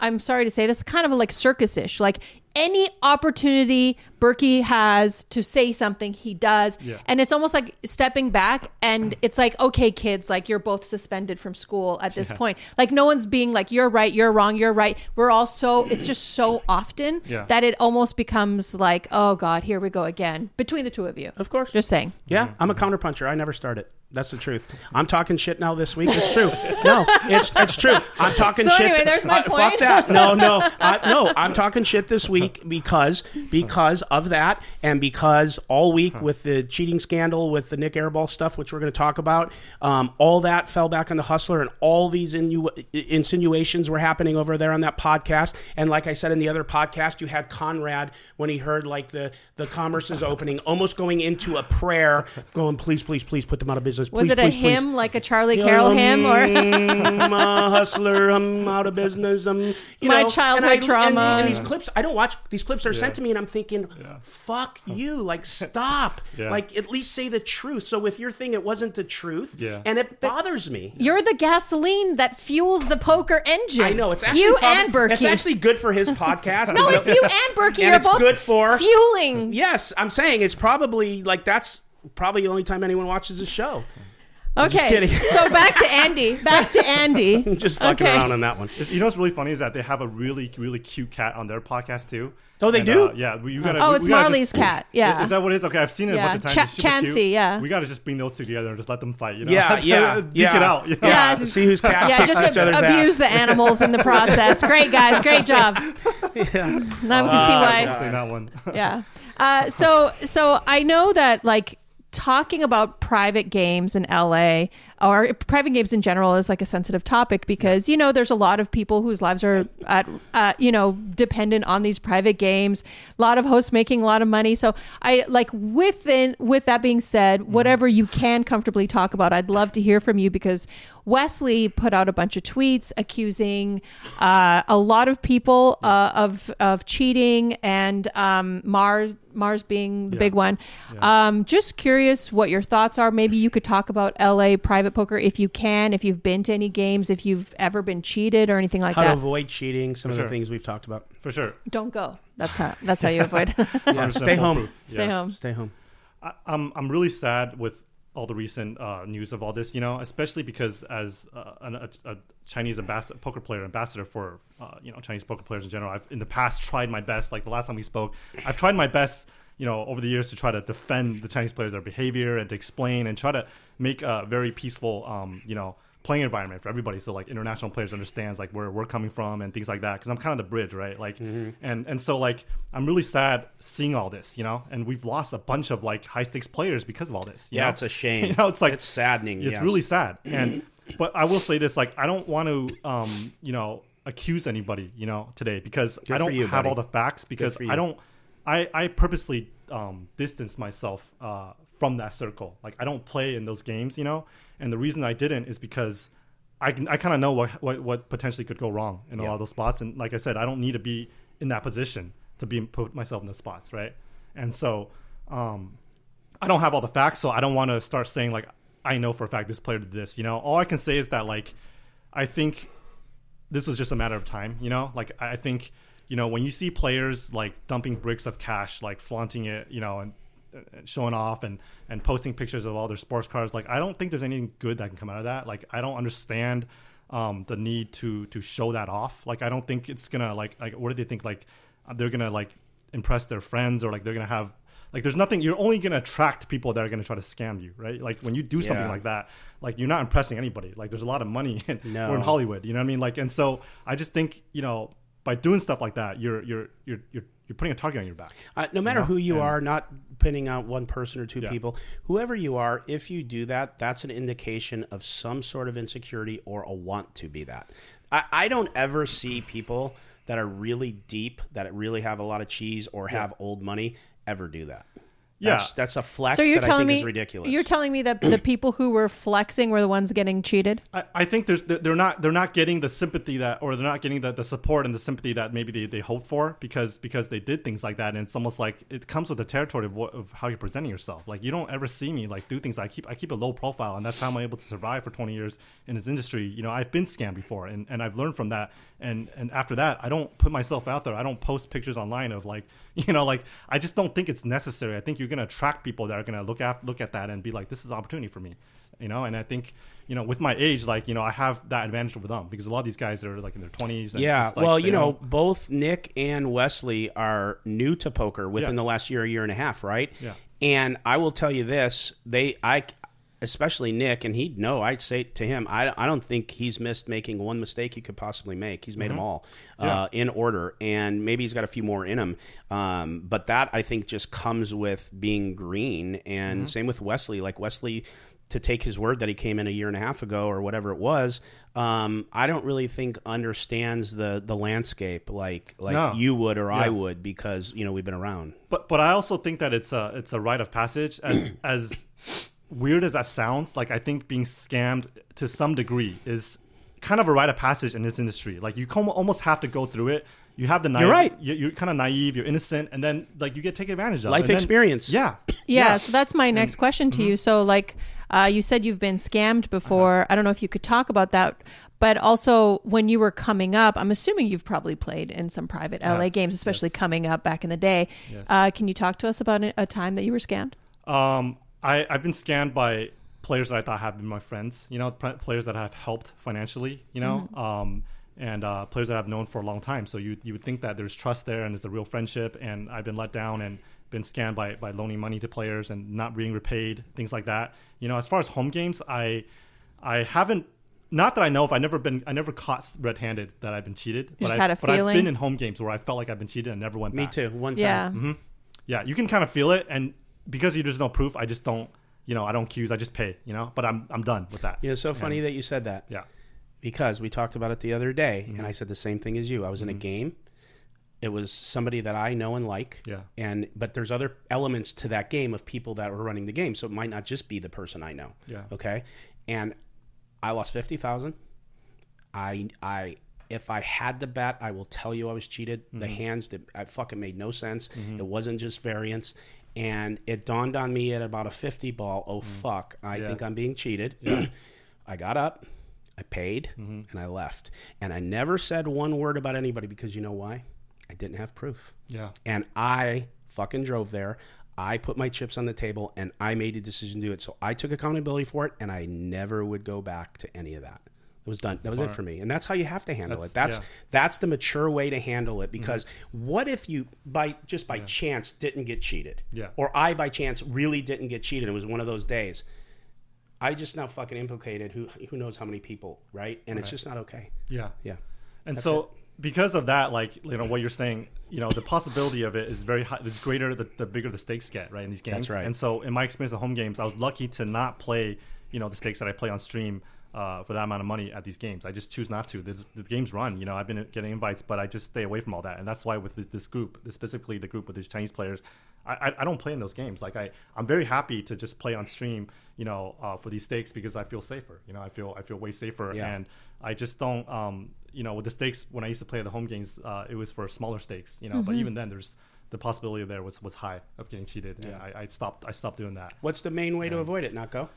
I'm sorry to say this, kind of a, like circus-ish. Like any opportunity Berkey has to say something, he does. Yeah. And it's almost like stepping back and it's like, okay, kids, like you're both suspended from school at this point. Like no one's being like, you're right, you're wrong, you're right. We're all so, it's just so often that it almost becomes like, oh God, here we go again between the two of you. Of course. Just saying. Yeah, I'm a counterpuncher. I never start it. That's the truth. I'm talking shit now this week. It's true. No, it's true. I'm talking shit. So anyway, there's my point. Fuck that. No. I'm talking shit this week because of that and because all week with the cheating scandal, with the Nick Airball stuff, which we're going to talk about, all that fell back on the Hustler and all these insinuations were happening over there on that podcast. And like I said in the other podcast, you had Conrad when he heard like the Commerce's opening, almost going into a prayer, going, please, please, please put them out of business. Please, was it a please, hymn, please. Like a Charlie Carroll hymn? Or I'm a hustler, I'm out of business, my childhood trauma. And these clips, I don't watch, these clips are sent to me and I'm thinking, fuck you, like stop, like at least say the truth. So with your thing, it wasn't the truth and it bothers me. You're the gasoline that fuels the poker engine. I know, it's actually you and Berkey. It's actually good for his podcast. No, it's you and Berkey. You're both good for fueling. Yes, I'm saying it's probably like that's probably the only time anyone watches this show. Okay, just kidding. So back to Andy. Just fucking around on that one. You know what's really funny is that they have a really, really cute cat on their podcast too. Oh, they do? Yeah. It's Marley's cat. Yeah. Is that what it is? Okay, I've seen it a bunch of times. Chansey, cute. Yeah. We got to just bring those two together and just let them fight, you know? Yeah. Duke it out. You know? Yeah. See who's cat. Yeah, just each other's abuse ass. The animals in the process. Great, guys. Great job. Yeah. Now we can see why. I'll say that one. Yeah. So I know that, like, talking about private games in LA or private games in general is like a sensitive topic because, you know, there's a lot of people whose lives are, dependent on these private games, a lot of hosts making a lot of money. So I like with that being said, whatever you can comfortably talk about, I'd love to hear from you because Wesley put out a bunch of tweets accusing a lot of people of cheating and Mars being the big one. Yeah. Just curious what your thoughts are. Maybe you could talk about LA private poker if you can, if you've been to any games, if you've ever been cheated or anything like that. How to avoid cheating, some of the things we've talked about. For sure. Don't go. That's how you avoid. Stay home. I'm really sad with all the recent news of all this, you know, especially because as a Chinese ambassador for, Chinese poker players in general, I've in the past tried my best, like the last time we spoke, I've tried my best, you know, over the years to try to defend the Chinese players, their behavior and to explain and try to make a very peaceful, playing environment for everybody. So like international players understands like where we're coming from and things like that. Cause I'm kind of the bridge, right? Like, and so like, I'm really sad seeing all this, you know, and we've lost a bunch of like high stakes players because of all this. Yeah. Know? It's a shame. You know, it's like, it's saddening. It's really sad. And, but I will say this, like, I don't want to, accuse anybody, you know, today because I don't have all the facts because I purposely, distanced myself, from that circle. Like I don't play in those games, you know? And the reason I didn't is because I kind of know what potentially could go wrong in a lot of those spots. And like I said, I don't need to be in that position to put myself in the spots, right? And so I don't have all the facts, so I don't want to start saying, like, I know for a fact this player did this. You know, all I can say is that, like, I think this was just a matter of time, you know? Like, I think, you know, when you see players, like, dumping bricks of cash, like, flaunting it, you know, and showing off and posting pictures of all their sports cars, like, I don't think there's anything good that can come out of that. Like, I don't understand the need to show that off. Like, I don't think it's going to, like, what do they think? Like, they're going to, like, impress their friends, or, like, they're going to have, like, there's nothing, you're only going to attract people that are going to try to scam you, right? Like, when you do something like that, like, you're not impressing anybody. Like, there's a lot of money in, we're in Hollywood, you know what I mean? Like, and so I just think, you know, by doing stuff like that, you're putting a target on your back. No matter who you are, not pinning out one person or two people, whoever you are, if you do that, that's an indication of some sort of insecurity or a want to be that. I don't ever see people that are really deep, that really have a lot of cheese or have old money, ever do that. That's a flex that I think is ridiculous. You're telling me that the people who were flexing were the ones getting cheated? I think they're not getting the sympathy that, or they're not getting the support and the sympathy that maybe they hoped for because they did things like that. And it's almost like it comes with the territory of how you're presenting yourself. Like, you don't ever see me like do things. I keep a low profile, and that's how I'm able to survive for 20 years in this industry. You know, I've been scammed before, and I've learned from that. And after that, I don't put myself out there. I don't post pictures online of, like, you know, like, I just don't think it's necessary. I think you're going to attract people that are going to look at that and be like, this is an opportunity for me, you know? And I think, you know, with my age, like, you know, I have that advantage over them because a lot of these guys are like in their 20s. And yeah. Like, well, you know, both Nick and Wesley are new to poker within the last year and a half. Right. Yeah. And I will tell you this, especially Nick, and he'd know, I'd say to him, I don't think he's missed making one mistake he could possibly make. He's made them all in order, and maybe he's got a few more in him. But that, I think, just comes with being green. And same with Wesley. Like, Wesley, to take his word that he came in a year and a half ago or whatever it was, I don't really think understands the landscape like you would or I would, because, you know, we've been around. But I also think that it's a rite of passage as weird as that sounds. Like, I think being scammed to some degree is kind of a rite of passage in this industry. Like, you almost have to go through it. You have the naive, you're kind of naive, you're innocent, and then, like, you get taken advantage of. Life experience. So that's my next question to you. So, like, you said you've been scammed before. I don't know if you could talk about that, but also when you were coming up, I'm assuming you've probably played in some private LA games, especially coming up back in the day. Yes. Can you talk to us about a time that you were scammed? I've been scammed by players that I thought have been my friends, you know, players that have helped financially, you know, and players that I've known for a long time. So you would think that there's trust there and it's a real friendship, and I've been let down and been scammed by loaning money to players and not being repaid, things like that. You know, as far as home games, I haven't, not that I know of, I never caught red-handed that I've been cheated. You just had a feeling? But I've been in home games where I felt like I've been cheated and never went back. Me too, one time. Yeah. Mm-hmm. Yeah, you can kind of feel it, and because there's no proof, I just don't, you know, I don't accuse, I just pay, you know, but I'm done with that. You know, it's so funny that you said that. Yeah. Because we talked about it the other day, and I said the same thing as you. I was in a game. It was somebody that I know and like. Yeah. But there's other elements to that game of people that were running the game, so it might not just be the person I know. Yeah. Okay? And I lost $50,000. If I had to bet, I will tell you I was cheated. The hands that I fucking made no sense. It wasn't just variance. And it dawned on me at about a 50 ball, fuck, I think I'm being cheated. Yeah. I got up, I paid, and I left. And I never said one word about anybody, because you know why? I didn't have proof. Yeah. And I fucking drove there. I put my chips on the table, and I made a decision to do it. So I took accountability for it, and I never would go back to any of that. It was done. That was it for me. And that's how you have to handle it. That's the mature way to handle it, because what if you by chance didn't get cheated? Yeah. Or I by chance really didn't get cheated. It was one of those days. I just now fucking implicated who knows how many people, right? And it's just not okay. Yeah. Yeah. And that's so because of that, like, you know, what you're saying, you know, the possibility of it is very high. It's greater the bigger the stakes get, right, in these games. That's right. And so in my experience at home games, I was lucky to not play, you know, the stakes that I play on stream for that amount of money at these games. I just choose not to. The games run, you know, I've been getting invites, but I just stay away from all that. And that's why with this group, specifically the group with these Chinese players, I don't play in those games. Like, I'm very happy to just play on stream, you know, for these stakes, because I feel safer. You know, I feel way safer. Yeah. And I just don't, you know, with the stakes, when I used to play at the home games, it was for smaller stakes, you know, but even then there's, the possibility there was high of getting cheated. Yeah. And I stopped doing that. What's the main way to avoid it, Nako?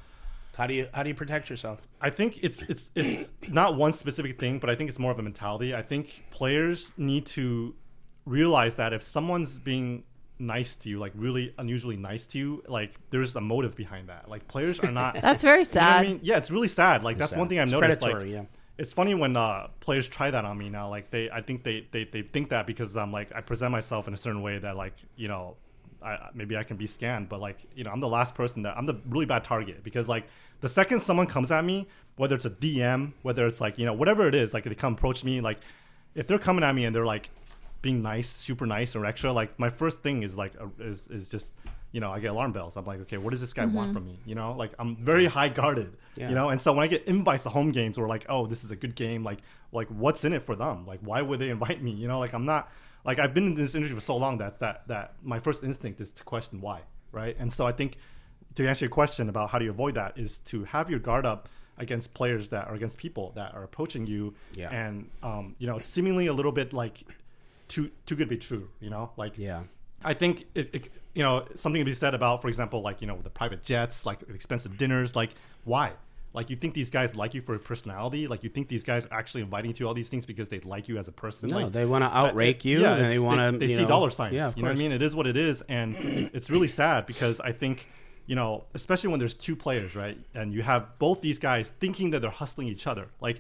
How do you protect yourself? I think it's not one specific thing, but I think it's more of a mentality. I think players need to realize that if someone's being nice to you, like really unusually nice to you, like there's a motive behind that. Like players are not. That's very sad. You know what I mean? Yeah, it's really sad. Like that's sad. One thing I've noticed. Predatory, like, yeah. It's funny when players try that on me now. Like I think they think that because I'm like I present myself in a certain way that like you know. Maybe I can be scanned, but like you know, I'm the last person that I'm the really bad target because like the second someone comes at me, whether it's a DM, whether it's like you know whatever it is, like they come approach me, like if they're coming at me and they're like being nice, super nice or extra, like my first thing is like is just you know I get alarm bells. I'm like, okay, what does this guy want from me? You know, like I'm very high guarded, you know, and so when I get invites to home games, we're like, oh, this is a good game, like what's in it for them? Like why would they invite me? You know, like I'm not. Like I've been in this industry for so long that my first instinct is to question why, right? And so I think to answer your question about how do you avoid that is to have your guard up against players that are against people that are approaching you, and you know it's seemingly a little bit like too good to be true, you know? Like I think it you know something to be said about, for example, like you know the private jets, like expensive dinners, like why? Like you think these guys like you for your personality? Like you think these guys are actually inviting you to all these things because they like you as a person? No, like, they want to outrake you, and they want to. They see dollar signs. Yeah, you know what I mean. It is what it is, and it's really sad because I think, you know, especially when there's two players, right, and you have both these guys thinking that they're hustling each other, like.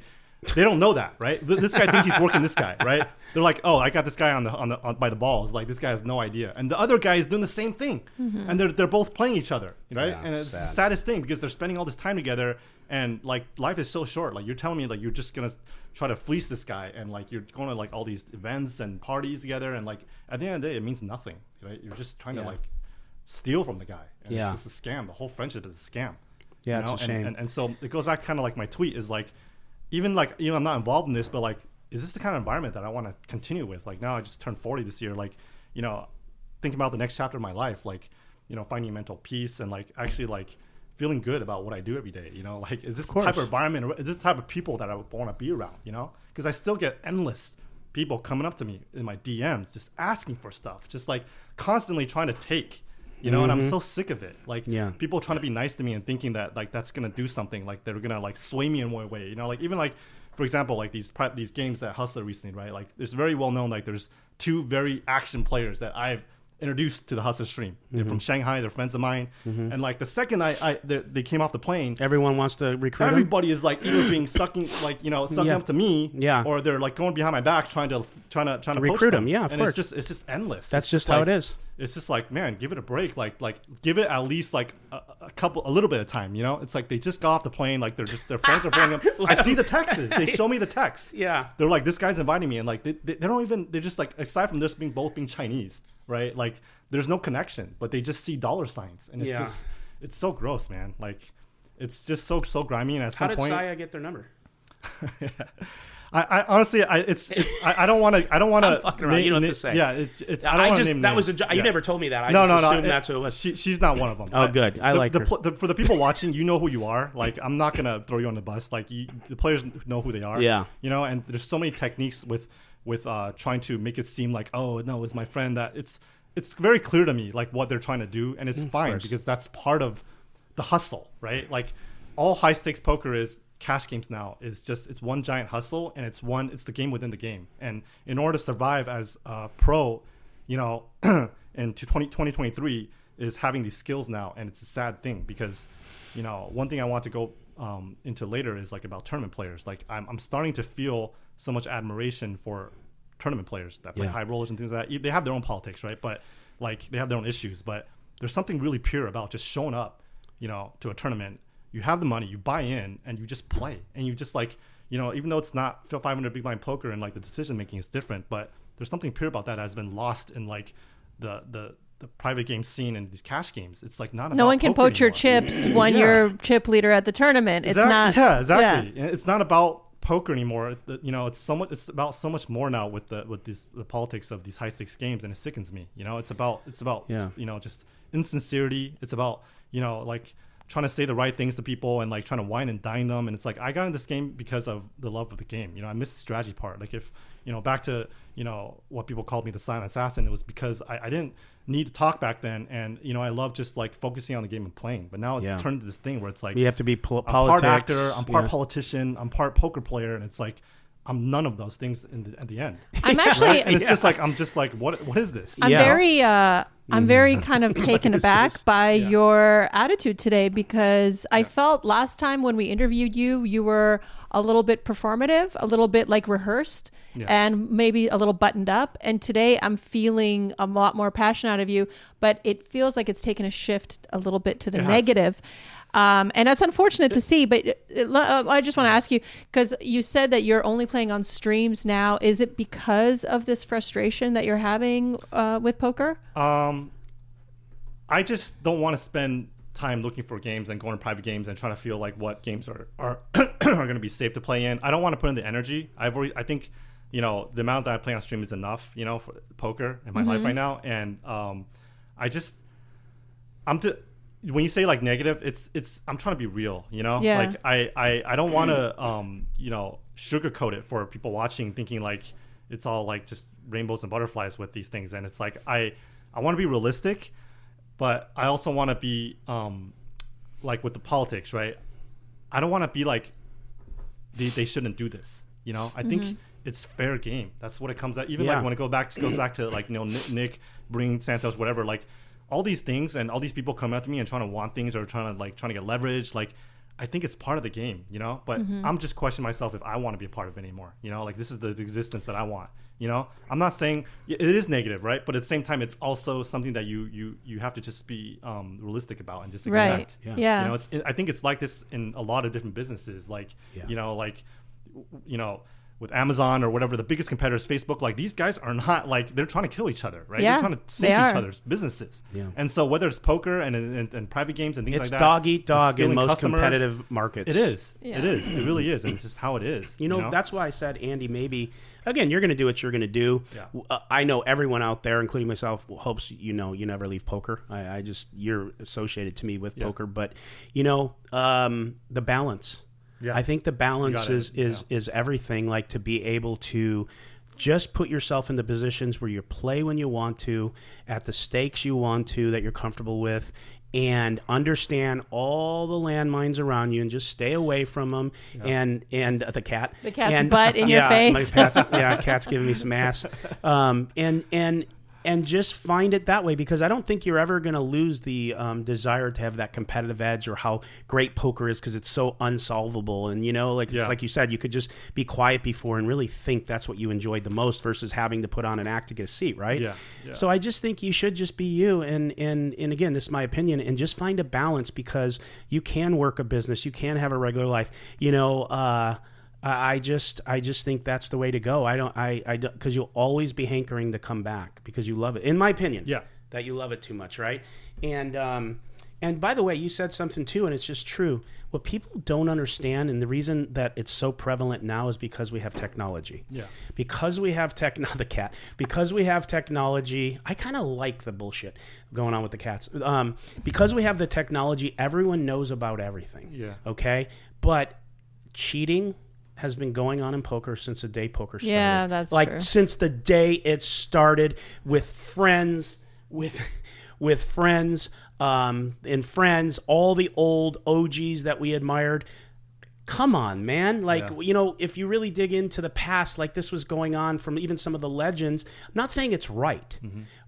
They don't know that, right? This guy thinks he's working this guy, right? They're like, "Oh, I got this guy on by the balls." Like this guy has no idea, and the other guy is doing the same thing, and they're both playing each other, right? Yeah, and it's the saddest thing because they're spending all this time together, and like life is so short. Like you're telling me, like you're just gonna try to fleece this guy, and like you're going to like all these events and parties together, and like at the end of the day, it means nothing, right? You're just trying to like steal from the guy. And it's just a scam. The whole friendship is a scam. Yeah, it's a shame. And so it goes back kind of like my tweet is like. Even like, you know, I'm not involved in this, but like, is this the kind of environment that I want to continue with? Like now I just turned 40 this year. Like, you know, thinking about the next chapter of my life, like, you know, finding mental peace and like actually like feeling good about what I do every day. You know, like, is this the type of environment? Or is this the type of people that I would want to be around? You know, because I still get endless people coming up to me in my DMs, just asking for stuff, just like constantly trying to take, you know, and I'm so sick of it. Like people trying to be nice to me and thinking that like that's going to do something, like they're going to like sway me in one way, you know, like even like, for example, like these games that Hustler recently, right? Like it's very well known, like there's two very action players that I've introduced to the Hustler stream. They're from Shanghai, they're friends of mine. And like the second they came off the plane. Everyone wants to recruit Everybody them? Is like either being sucking, like, you know, sucking up to me. Yeah. Or they're like going behind my back trying to recruit them. Yeah, of course. It's just endless. That's just how like, it is. It's just like, man, give it a break. Like give it at least like a little bit of time. You know, it's like they just got off the plane. Like they're just their friends are bringing them. I see the texts. They show me the text. Yeah, they're like, this guy's inviting me, and like they don't even. They're just like, aside from this being Chinese, right? Like there's no connection, but they just see dollar signs, and it's just it's so gross, man. Like it's just so grimy. And at some point, how did Saya get their number? I honestly don't want to. I'm fucking around. You don't have to say. Yeah, it's. I don't just name that names. Was a. You never told me that. I just assumed that's who it was. She's not one of them. Oh, good. For the people watching, you know who you are. Like I'm not gonna throw you on the bus. Like the players know who they are. Yeah. You know, and there's so many techniques with trying to make it seem like, oh no, it's my friend. That it's very clear to me like what they're trying to do, and it's fine because that's part of the hustle, right? Like all high stakes poker is. Cash games now is just it's one giant hustle, and it's the game within the game. And in order to survive as a pro, you know, in 2023 is having these skills now, and it's a sad thing because, you know, one thing I want to go into later is like about tournament players. Like I'm starting to feel so much admiration for tournament players that play high rollers and things like that. They have their own politics, right? But like they have their own issues. But there's something really pure about just showing up, you know, to a tournament. You have the money, you buy in, and you just play. And you just like, you know, even though it's not 500 big blind poker and like the decision making is different, but there's something pure about that has been lost in like the private game scene and these cash games. It's like not. No one can poach your chips when you're chip leader at the tournament. It's not. Yeah, exactly. Yeah. It's not about poker anymore. You know, it's about so much more now with the politics of these high stakes games, and it sickens me. You know, it's about you know just insincerity. It's about you know like. trying to say the right things to people and like trying to wine and dine them. And it's like, I got in this game because of the love of the game. You know, I missed the strategy part. Like if, you know, back to, you know, what people called me the silent assassin, it was because I didn't need to talk back then. And, you know, I love just like focusing on the game and playing, but now it's turned to this thing where it's like, you have to be politics. I'm part actor, I'm part politician, I'm part poker player. And it's like, I'm none of those things in the, at the end. I'm actually, right? And it's just like, I'm just like, what is this? I'm very, I'm very kind of taken aback by your attitude today, because I felt last time when we interviewed you, you were a little bit performative, a little bit like rehearsed and maybe a little buttoned up. And today I'm feeling a lot more passion out of you, but it feels like it's taken a shift a little bit to the negative. And that's unfortunate to see, but I just want to ask you, because you said that you're only playing on streams now. Is it because of this frustration that you're having with poker? I just don't want to spend time looking for games and going to private games and trying to feel like what games are are going to be safe to play in. I don't want to put in the energy. I think, you know, the amount that I play on stream is enough, you know, for poker in my life right now. And when you say like negative, it's I'm trying to be real, you know? Like I don't want to you know, sugarcoat it for people watching, thinking like it's all like just rainbows and butterflies with these things. And it's like I want to be realistic, but I also want to be like with the politics, right? I don't want to be like they shouldn't do this, you know? I think it's fair game. That's what it comes out. Even like when it goes back to like, you know, Nick bring Santos, whatever, like all these things and all these people come at me and trying to want things or trying to get leverage. Like, I think it's part of the game, you know, but I'm just questioning myself if I want to be a part of it anymore. You know, like this is the existence that I want, you know. I'm not saying it is negative, right? But at the same time, it's also something that you have to just be realistic about and just accept. Right. Yeah. You know, I think it's like this in a lot of different businesses. Like, you know, with Amazon or whatever, the biggest competitors, Facebook, like these guys are not like, they're trying to kill each other, right? They're trying to sink each other's businesses. Yeah. And so whether it's poker and private games and things like that. It's dog eat dog in most competitive markets. It is. Yeah. It is. It really is. And it's just how it is. You know, that's why I said, Andy, maybe, again, you're going to do what you're going to do. Yeah. I know everyone out there, including myself, hopes, you know, you never leave poker. You're associated to me with poker, but you know, the balance. Yeah. I think the balance is everything, like to be able to just put yourself in the positions where you play when you want to, at the stakes you want to, that you're comfortable with, and understand all the landmines around you and just stay away from them. Yeah. And the cat. The cat's butt in your face. Cat's giving me some ass. And just find it that way, because I don't think you're ever going to lose the desire to have that competitive edge or how great poker is, because it's so unsolvable. And, you know, like it's like you said, you could just be quiet before and really think that's what you enjoyed the most versus having to put on an act to get a seat, right? Yeah. Yeah. So I just think you should just be you. And again, this is my opinion. And just find a balance, because you can work a business. You can have a regular life. You know, I just think that's the way to go. Because you'll always be hankering to come back because you love it. In my opinion, that you love it too much, right? And by the way, you said something too, and it's just true. What people don't understand, and the reason that it's so prevalent now, is because we have technology. Yeah. Because we have technology. I kind of like the bullshit going on with the cats. Because we have the technology, everyone knows about everything. Yeah. Okay. But cheating has been going on in poker since the day poker started. Yeah, that's true. Since the day it started, with friends, and friends, all the old OGs that we admired. Come on, man. You know, if you really dig into the past, like this was going on from even some of the legends. I'm not saying it's right,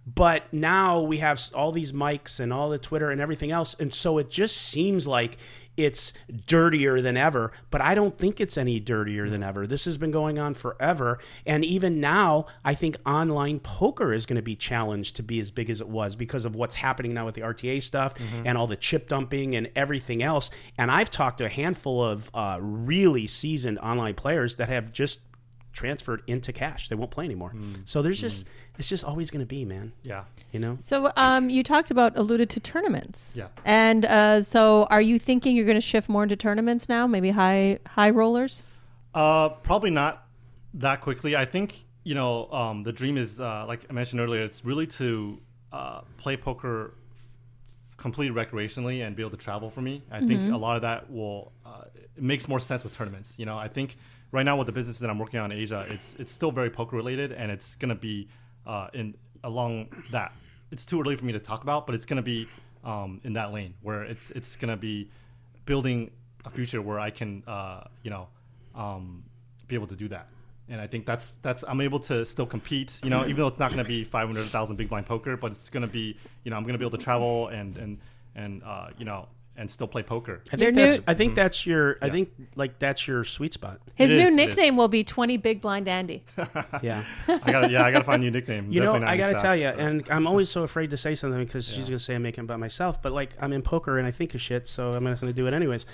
but now we have all these mics and all the Twitter and everything else. And so it just seems like it's dirtier than ever, but I don't think it's any dirtier than ever. This has been going on forever. And even now, I think online poker is going to be challenged to be as big as it was because of what's happening now with the RTA stuff and all the chip dumping and everything else. And I've talked to a handful of really seasoned online players that have just transferred into cash. They won't play anymore. So there's just, it's just always going to be, man. Yeah. You know? So you talked about, alluded to tournaments. Yeah. And so are you thinking you're going to shift more into tournaments now? Maybe high rollers? Probably not that quickly. I think, you know, the dream is, like I mentioned earlier, it's really to play poker complete recreationally and be able to travel for me. I think a lot of that will it makes more sense with tournaments. You know, I think right now with the business that I'm working on in Asia, it's still very poker related, and it's going to be in along that. It's too early for me to talk about, but it's going to be in that lane where it's going to be building a future where I can be able to do that. And I think that's I'm able to still compete, you know, even though it's not going to be 500,000 big blind poker, but it's going to be, you know, I'm going to be able to travel and you know, and still play poker. I think like that's your sweet spot. His new nickname will be 20 Big Blind Andy. Yeah. I got to find a new nickname. You know, I got to tell you, and I'm always so afraid to say something because she's going to say I'm making it about myself, but like I'm in poker and I think of shit, so I'm not going to do it anyways.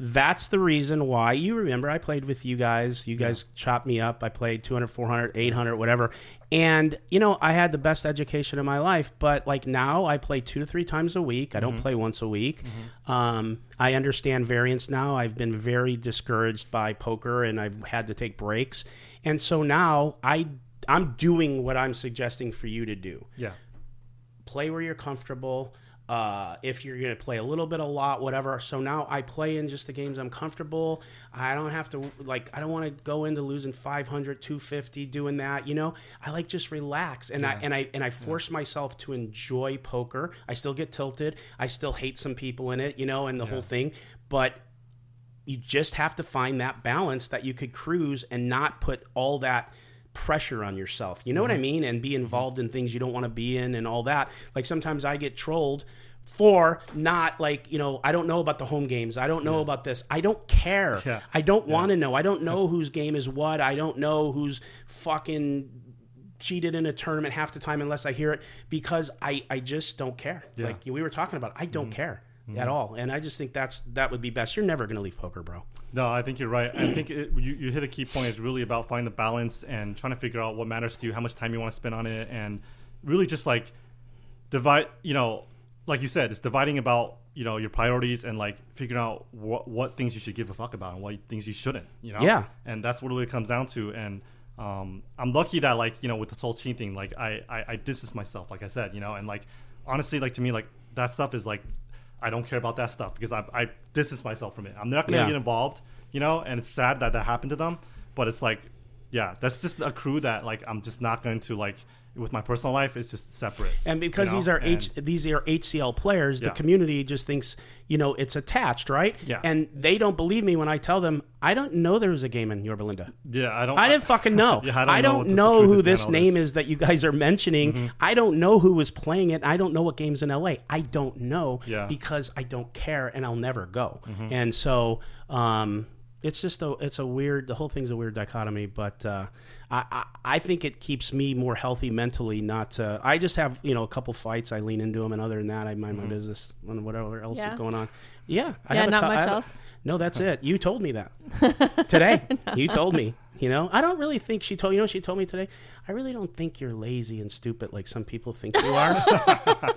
That's the reason why you remember I played with you guys. You guys chopped me up. I played 200, 400, 800, whatever. And, you know, I had the best education in my life. But, like, now I play 2 to 3 times a week. I don't play once a week. I understand variance now. I've been very discouraged by poker, and I've had to take breaks. And so now I'm doing what I'm suggesting for you to do. Yeah. Play where you're comfortable. If you're going to play a little bit, a lot, whatever. So now I play in just the games I'm comfortable. I don't have to, like, I don't want to go into losing 500, 250, doing that, you know, I like just relax. And I force myself to enjoy poker. I still get tilted. I still hate some people in it, you know, and the whole thing, but you just have to find that balance that you could cruise and not put all that pressure on yourself, you know what I mean, and be involved in things you don't want to be in and all that. Like sometimes I get trolled for not, like, you know, I don't know about the home games, I don't know about this, I don't care, I don't want to know, I don't know whose game is what, I don't know who's fucking cheated in a tournament half the time unless I hear it, because I just don't care. Like we were talking about, I don't care at all, and I just think that would be best. You're never going to leave poker, bro. No, I think you're right. I think you hit a key point. It's really about finding the balance and trying to figure out what matters to you, how much time you want to spend on it, and really just like divide, you know, like you said, it's dividing about, you know, your priorities and like figuring out what things you should give a fuck about and what things you shouldn't, you know? Yeah. And that's what it really comes down to. And I'm lucky that, like, you know, with the Soul Chain thing, like I distance myself, like I said, you know, and like honestly, like to me, like that stuff is like, I don't care about that stuff because I distance myself from it. I'm not going to get involved, you know, and it's sad that happened to them. But it's like, yeah, that's just a crew that, like, I'm just not going to, like, with my personal life, it's just separate. And because these are HCL players, the community just thinks, you know, it's attached, right? Yeah. And they don't believe me when I tell them, I don't know there was a game in Yorba Linda. Yeah, I didn't fucking know. I don't know who this name is that you guys are mentioning. I don't know who was playing it. I don't know what game's in LA. I don't know because I don't care and I'll never go. And so it's just the whole thing's a weird dichotomy, but I think it keeps me more healthy mentally. I just have, you know, a couple fights, I lean into them, and other than that, I mind my business and whatever else is going on. Yeah, not much else. No, that's it. You told me that today. No. You told me. You know, I don't really think she told you. Know, she told me today, I really don't think you're lazy and stupid like some people think you are.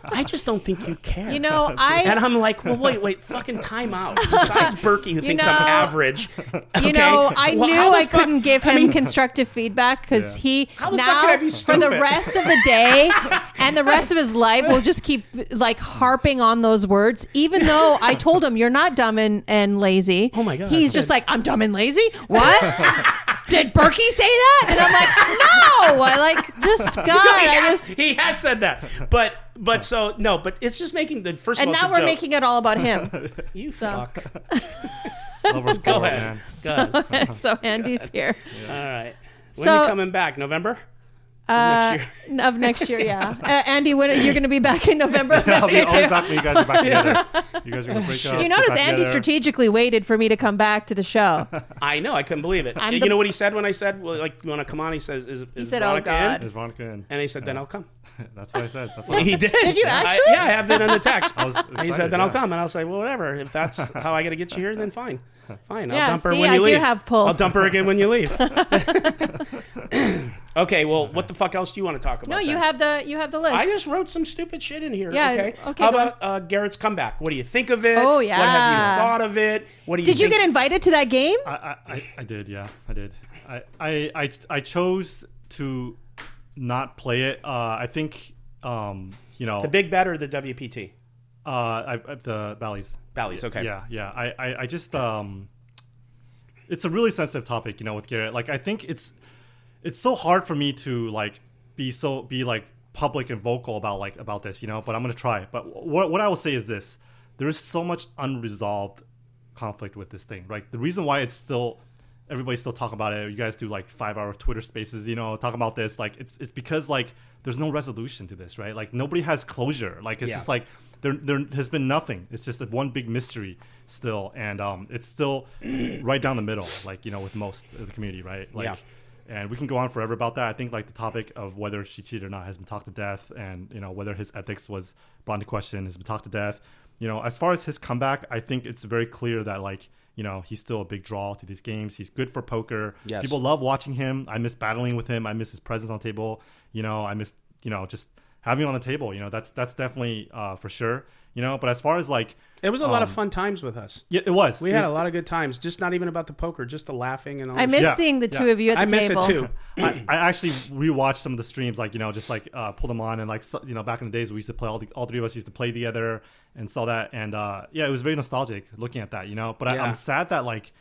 I just don't think you care. You know, and I'm like, well, wait, fucking time out. Besides Berkey, who thinks I'm average. Okay? You know, I knew I couldn't give him constructive feedback because he now for the rest of the day and the rest of his life will just keep like harping on those words, even though I told him you're not dumb and lazy. Oh my God! He's just like, I'm dumb and lazy. What? Did Berkey say that? And I'm like, no! I like, just, God, He has said that. But so, no, but it's just making the first one. And now we're making it all about him. You fuck. Go ahead. So Andy's here. Yeah. All right. When are you coming back? November? Of next year, yeah. Andy, you're going to be back in November of next year, too. I'll be back when you guys are back together. You guys are going to break up. You notice Andy strategically waited for me to come back to the show. I know. I couldn't believe it. You know what he said when I said, well, like, you want to come on? He says, is Veronica in? Is Veronica in? And he said, then I'll come. That's what I said. That's what he did. Did you actually? I have that in the text. Excited, he said, then I'll come. And I'll say, well, whatever. If that's how I got to get you here, then fine. Fine. I'll dump her when you leave. I do have pull. I'll dump her again when you leave. Okay, well, what the fuck else do you want to talk about? No, you have the list. I just wrote some stupid shit in here. Yeah, okay. How about Garrett's comeback? What do you think of it? Oh, yeah. What have you thought of it? What do you think? Did you get invited to that game? I did, yeah. I did. I chose to not play it. I think you know, the big bet or the WPT? The Bally's. Bally's, okay. Yeah, yeah. I just it's a really sensitive topic, you know, with Garrett. Like, I think it's so hard for me to like be public and vocal about this, you know. But I'm gonna try. But what I will say is this: there is so much unresolved conflict with this thing. Right? The reason why it's still everybody's still talking about it. You guys do like 5-hour Twitter spaces, you know, talking about this. Like it's because like there's no resolution to this, right? Like nobody has closure. Like it's just like there has been nothing. It's just that one big mystery still, and it's still right down the middle, like, you know, with most of the community, right? Like, yeah. And we can go on forever about that. I think like the topic of whether she cheated or not has been talked to death, and you know whether his ethics was brought into question has been talked to death. You know, as far as his comeback, I think it's very clear that like, you know, he's still a big draw to these games. He's good for poker. Yes. People love watching him. I miss battling with him. I miss his presence on the table. You know, I miss, you know, just having him on the table. You know, that's definitely for sure. You know, but as far as like... It was a lot of fun times with us. Yeah, it was. We had a lot of good times. Just not even about the poker, just the laughing and all. I miss seeing the two of you at the table. I miss it too. I actually rewatched some of the streams, like, you know, just like pull them on and like, you know, back in the days we used to play, all three of us used to play together and saw that. And yeah, it was very nostalgic looking at that, you know. But I'm sad that like,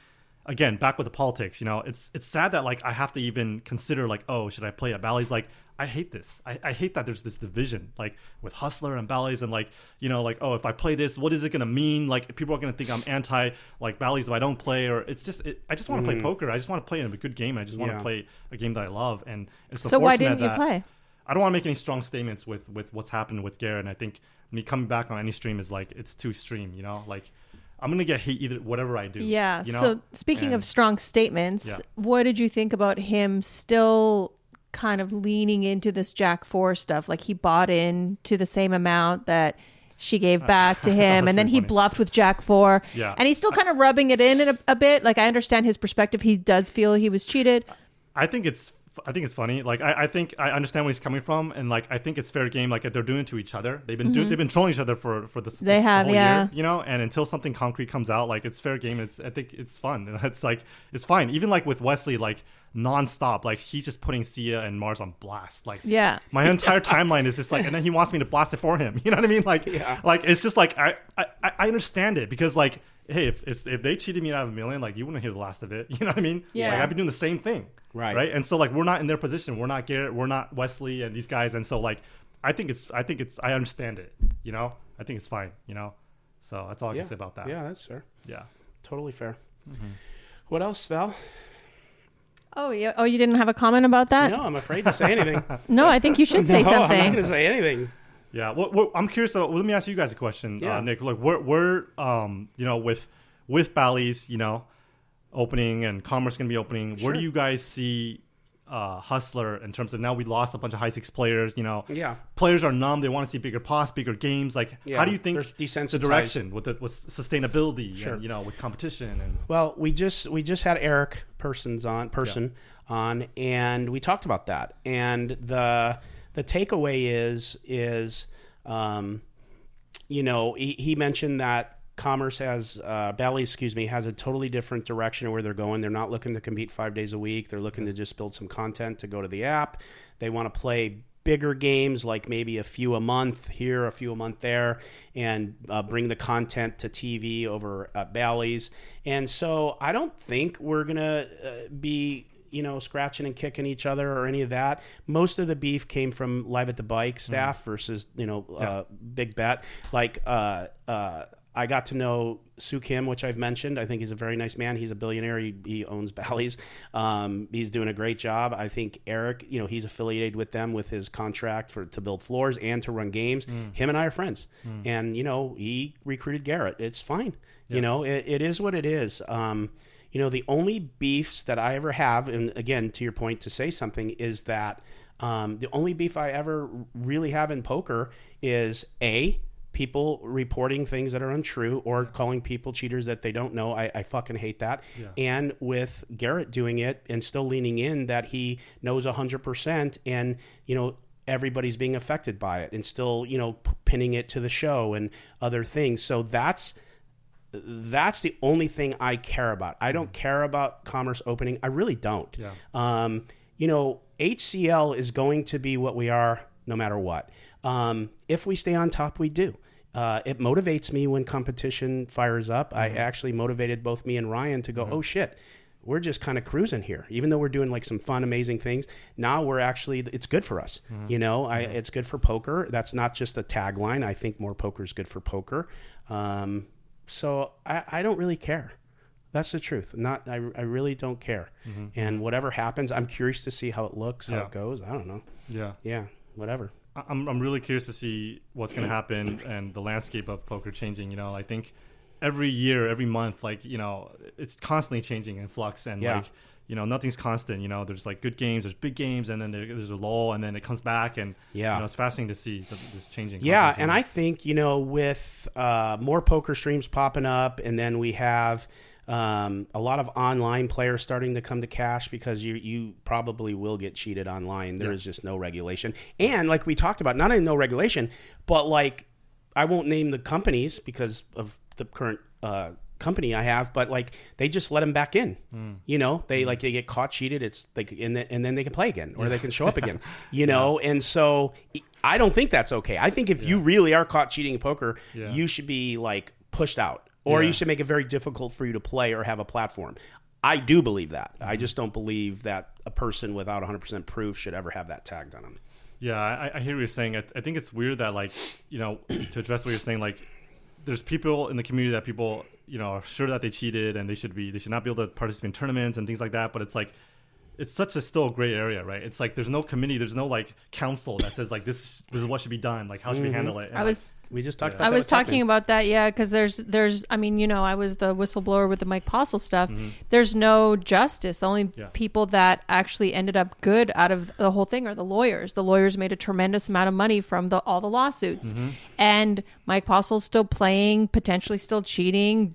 again, back with the politics, you know, it's sad that like I have to even consider like, oh, should I play at Bally's? Like, I hate this. I hate that there's this division, like with Hustler and Bally's, and like, you know, like, oh, if I play this, what is it gonna mean? Like, people are gonna think I'm anti like Bally's if I don't play, or it's just I just want to play poker. I just want to play in a good game. I just want to play a game that I love. And it's so why didn't you play? I don't want to make any strong statements with what's happened with Garrett. And I think me coming back on any stream is like it's too extreme, you know, like. I'm going to get hate either whatever I do. Yeah. You know? So speaking of strong statements, what did you think about him still kind of leaning into this Jack 4 stuff? Like he bought in to the same amount that she gave back to him. And then he bluffed with Jack 4. Yeah. And he's still kind of rubbing it in a bit. Like I understand his perspective. He does feel he was cheated. I think it's funny. Like I think I understand where he's coming from, and like I think it's fair game. Like they're doing it to each other. They've been they've been trolling each other for this whole year, you know. And until something concrete comes out, like it's fair game. I think it's fun, and it's like it's fine. Even like with Wesley, like nonstop, like he's just putting Sia and Mars on blast. Like my entire timeline is just like, and then he wants me to blast it for him. You know what I mean? Like like it's just like I understand it because like hey, if they cheated me out of $1 million, like you wouldn't hear the last of it. You know what I mean? Yeah, like, I've been doing the same thing. Right. And so like we're not in their position. We're not Garrett. We're not Wesley and these guys. And so like I think it's I understand it. You know? I think it's fine, you know. So that's all I can say about that. Yeah, that's fair. Yeah. Totally fair. Mm-hmm. What else, Val? Oh yeah. Oh, you didn't have a comment about that? No, I'm afraid to say anything. No, I think you should say something. I'm not gonna say anything. Yeah. Well, I'm curious though, let me ask you guys a question, Nick. Like we're you know, with Bally's, you know, opening and Commerce going to be opening. Sure. Where do you guys see Hustler in terms of now we lost a bunch of high six players, you know? Yeah. Players are numb. They want to see bigger pots, bigger games. Like, how do you think the direction with sustainability and, you know, with competition? And well, we just had Eric Persons on, and we talked about that. And the takeaway is you know, he mentioned that Commerce has Bally's, has a totally different direction of where they're going. They're not looking to compete 5 days a week. They're looking to just build some content to go to the app. They want to play bigger games, like maybe a few a month here, a few a month there, and bring the content to TV over at Bally's. And so I don't think we're gonna be, you know, scratching and kicking each other or any of that. Most of the beef came from Live at the Bike staff versus, you know, Big Bet. Like I got to know Sue Kim, which I've mentioned. I think he's a very nice man. He's a billionaire. He owns Bally's. He's doing a great job. I think Eric, you know, he's affiliated with them with his contract to build floors and to run games. Him and I are friends. And, you know, he recruited Garrett. It's fine. Yeah. You know, it is what it is. You know, the only beefs that I ever have, and again, to your point, to say something, is that the only beef I ever really have in poker is A, people reporting things that are untrue or calling people cheaters that they don't know. I fucking hate that. Yeah. And with Garrett doing it and still leaning in that he knows 100% and, you know, everybody's being affected by it and still, you know, pinning it to the show and other things. So that's the only thing I care about. I don't care about Commerce opening. I really don't. Yeah. You know, HCL is going to be what we are no matter what. If we stay on top, we do. It motivates me when competition fires up. Mm-hmm. I actually motivated both me and Ryan to go, mm-hmm. oh, shit, we're just kind of cruising here. Even though we're doing like some fun, amazing things, now we're actually, it's good for us. Mm-hmm. You know, it's good for poker. That's not just a tagline. I think more poker is good for poker. So I don't really care. That's the truth. I really don't care. Mm-hmm. And whatever happens, I'm curious to see how it looks, how it goes. I don't know. Yeah, whatever. I'm really curious to see what's going to happen and the landscape of poker changing. You know, I think every year, every month, like, you know, it's constantly changing in flux. And, like, you know, nothing's constant. You know, there's, like, good games, there's big games, and then there's a lull, and then it comes back. And, you know, it's fascinating to see this changing. Yeah, and I think, you know, with more poker streams popping up, and then we have a lot of online players starting to come to cash, because you probably will get cheated online. There is just no regulation. And like we talked about, not only no regulation, but like I won't name the companies because of the current company I have, but like they just let them back in. You know, they get caught cheated. It's like, and then they can play again, or they can show up again, you know? And so I don't think that's okay. I think if you really are caught cheating in poker, you should be like pushed out. Or you should make it very difficult for you to play or have a platform. I do believe that. I just don't believe that a person without 100% proof should ever have that tagged on them. Yeah, I hear what you're saying. I think it's weird that, like, you know, to address what you're saying, like, there's people in the community that people, you know, are sure that they cheated and they should not be able to participate in tournaments and things like that. But it's like, it's such a still gray area, right? It's like there's no committee, there's no like council that says like this is what should be done, like how should we handle it? And we just talked. About that. I was talking about that, because there's. I mean, you know, I was the whistleblower with the Mike Postle stuff. Mm-hmm. There's no justice. The only people that actually ended up good out of the whole thing are the lawyers. The lawyers made a tremendous amount of money from all the lawsuits, and Mike Postle's still playing, potentially still cheating,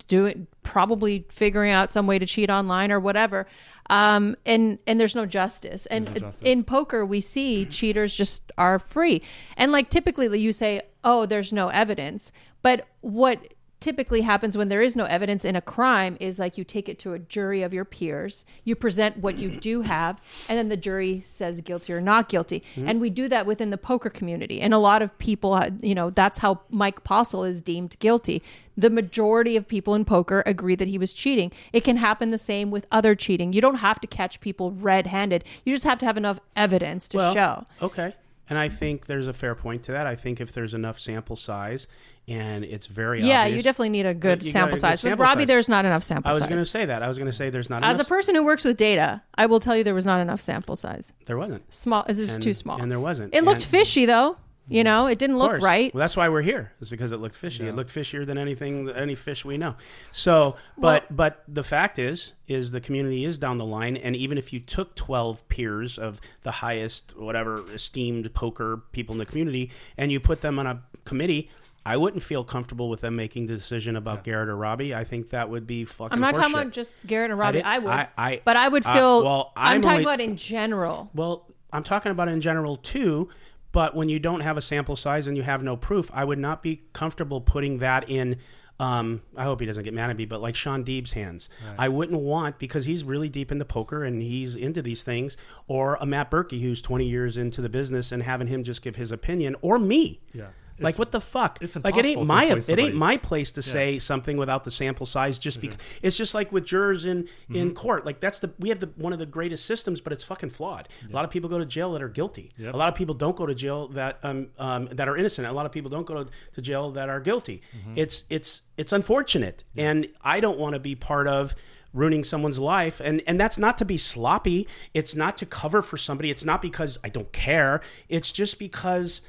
probably figuring out some way to cheat online or whatever. And there's no justice. And no justice. In poker, we see cheaters just are free. And like typically you say, oh, there's no evidence. But what typically happens when there is no evidence in a crime is like you take it to a jury of your peers, you present what you do have, and then the jury says guilty or not guilty. Mm-hmm. And we do that within the poker community. And a lot of people, you know, that's how Mike Postle is deemed guilty. The majority of people in poker agree that he was cheating. It can happen the same with other cheating. You don't have to catch people red-handed. You just have to have enough evidence to show. Okay. And I think there's a fair point to that. I think if there's enough sample size and it's very obvious. Yeah, you definitely need a good sample size. With Robbie, there's not enough sample size. I was going to say that. I was going to say there's not enough. As a person who works with data, I will tell you there was not enough sample size. There wasn't. Small. It was too small. And there wasn't. It looked fishy, though. You know, it didn't look right. Well, that's why we're here. It's because it looked fishy. Yeah. It looked fishier than any fish we know. So, but the fact is the community is down the line. And even if you took 12 peers of the highest, whatever, esteemed poker people in the community, and you put them on a committee, I wouldn't feel comfortable with them making the decision about Garrett or Robbie. I think that would be fucking bullshit. I'm not talking about just Garrett and Robbie. I would. But I would feel... I'm talking about in general. Well, I'm talking about in general, too. But when you don't have a sample size and you have no proof, I would not be comfortable putting that in... I hope he doesn't get mad at me, but like Sean Deeb's hands. Right. I wouldn't want, because he's really deep into poker and he's into these things, or a Matt Berkey who's 20 years into the business and having him just give his opinion, or me. Yeah. Like, what the fuck? It's like, it ain't my place to say something without the sample size. Just because it's just like with jurors in court. Like, we have one of the greatest systems, but it's fucking flawed. A lot of people go to jail that are guilty. Yep. A lot of people don't go to jail that that are innocent. A lot of people don't go to jail that are guilty. Mm-hmm. It's unfortunate, and I don't want to be part of ruining someone's life. And that's not to be sloppy. It's not to cover for somebody. It's not because I don't care. It's just because,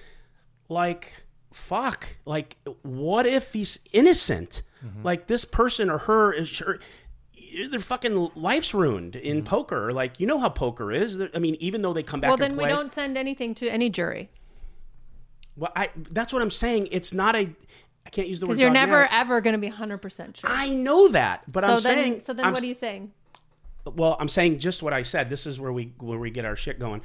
like, fuck, like, what if he's innocent? Like, this person or her is their fucking life's ruined in poker. Like, you know how poker is. I mean, even though they come back and play, we don't send anything to any jury. Well, that's what I'm saying. It's not a... I can't use the word because you're never ever going to be 100% sure. I know that, but what are you saying? Well, I'm saying just what I said. This is where we get our shit going.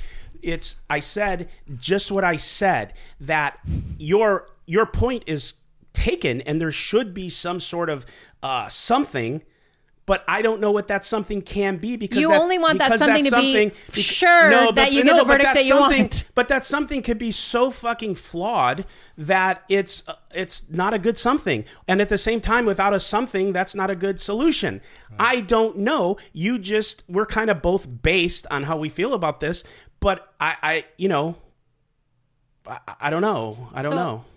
I said just what I said, that your point is taken, and there should be some sort of something, But I don't know what that something can be, because you only want that something to be sure that you get the verdict that you want. But that something could be so fucking flawed that it's not a good something. And at the same time, without a something, that's not a good solution. Right. I don't know. You just, we're kind of both based on how we feel about this. But I don't know.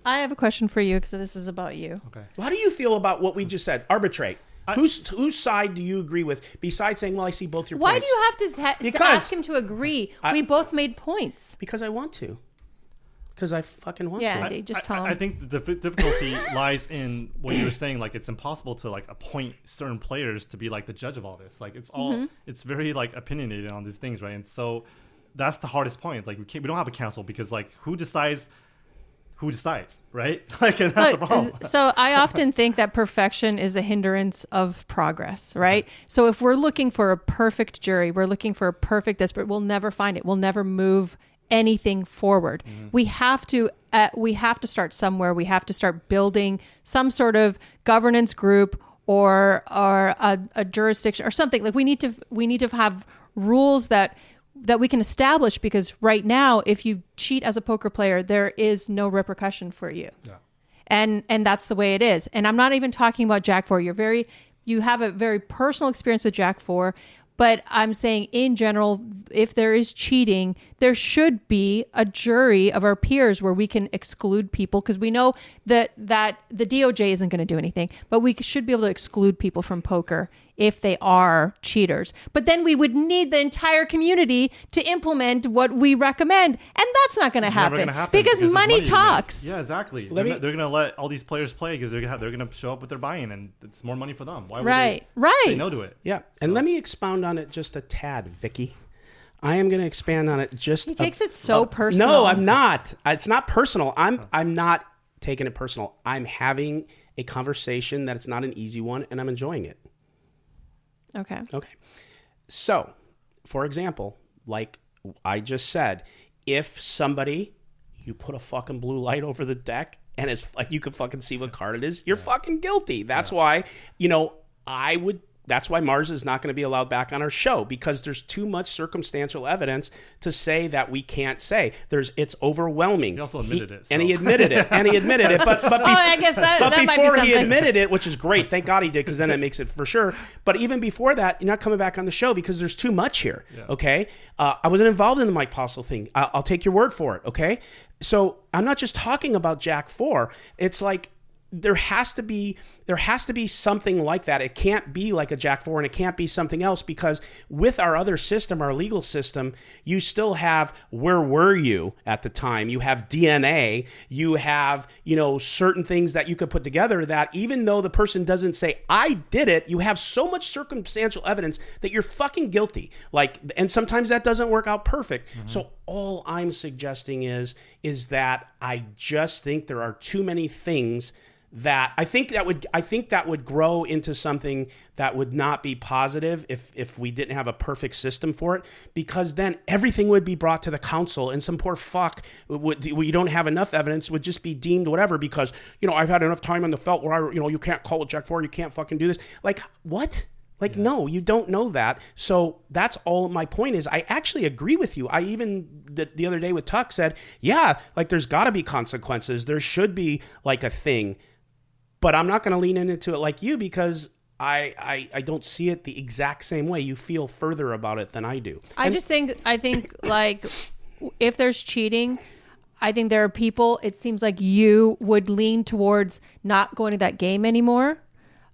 I have a question for you, because this is about you. Okay. Well, how do you feel about what we just said? Arbitrate. Whose side do you agree with? Besides saying, well, I see both your points. Why do you have to ask him to agree? We both made points. Because I want to. Because I fucking want to. Yeah, Andy, just tell him. I think the difficulty lies in what you were saying. Like, it's impossible to, like, appoint certain players to be, like, the judge of all this. Like, it's all, it's very, like, opinionated on these things, right? And so that's the hardest point. Like, we don't have a council, because, like, who decides, right? Like, and that's the problem. So I often think that perfection is the hindrance of progress, right? So if we're looking for a perfect jury, we're looking for a perfect this, but we'll never find it. We'll never move anything forward. We have to start somewhere. We have to start building some sort of governance group or a jurisdiction or something. Like, we need to have rules that we can establish, because right now, if you cheat as a poker player, there is no repercussion for you. Yeah. And that's the way it is. And I'm not even talking about Jack 4. You have a very personal experience with Jack 4, but I'm saying in general, if there is cheating, there should be a jury of our peers where we can exclude people, because we know that the DOJ isn't going to do anything, but we should be able to exclude people from poker if they are cheaters. But then we would need the entire community to implement what we recommend. And that's not going to happen, because money talks. Yeah, exactly. They're going to let all these players play because they're going to show up with their buy-in, and it's more money for them. Why would they say no to it? Yeah. So. And let me expound on it just a tad, Vicky. I am going to expand on it just He takes it so personal. No, I'm not. It's not personal. I'm not taking it personal. I'm having a conversation that it's not an easy one, and I'm enjoying it. Okay. So, for example, like I just said, if somebody, you put a fucking blue light over the deck and it's like you can fucking see what card it is, you're fucking guilty. That's why, that's why Mars is not going to be allowed back on our show, because there's too much circumstantial evidence to say that we can't say. It's overwhelming. He also admitted it. So. And he admitted it. But I guess that might be something. He admitted it, which is great. Thank God he did, because then it makes it for sure. But even before that, you're not coming back on the show because there's too much here. Yeah. Okay. I wasn't involved in the Mike Postle thing. I'll take your word for it. Okay. So I'm not just talking about Jack 4. It's like, there has to be something like that. It can't be like a Jack 4, and it can't be something else, because with our other system, our legal system, you still have where were you at the time. You have DNA. You have, certain things that you could put together that even though the person doesn't say, I did it, you have so much circumstantial evidence that you're fucking guilty. Like, and sometimes that doesn't work out perfect. Mm-hmm. So all I'm suggesting is that I just think there are too many things that I think that would grow into something that would not be positive if we didn't have a perfect system for it, because then everything would be brought to the council, and some poor fuck we don't have enough evidence would just be deemed whatever, because I've had enough time on the felt where I you can't call a Jack 4, you can't fucking do this. Like, what? Like, no, you don't know that. So that's all my point is. I actually agree with you. I even the other day with Tuck said, yeah, like there's got to be consequences. There should be like a thing. But I'm not going to lean into it like you, because I don't see it the exact same way. You feel further about it than I do. I think like if there's cheating, I think there are people, it seems like you would lean towards not going to that game anymore.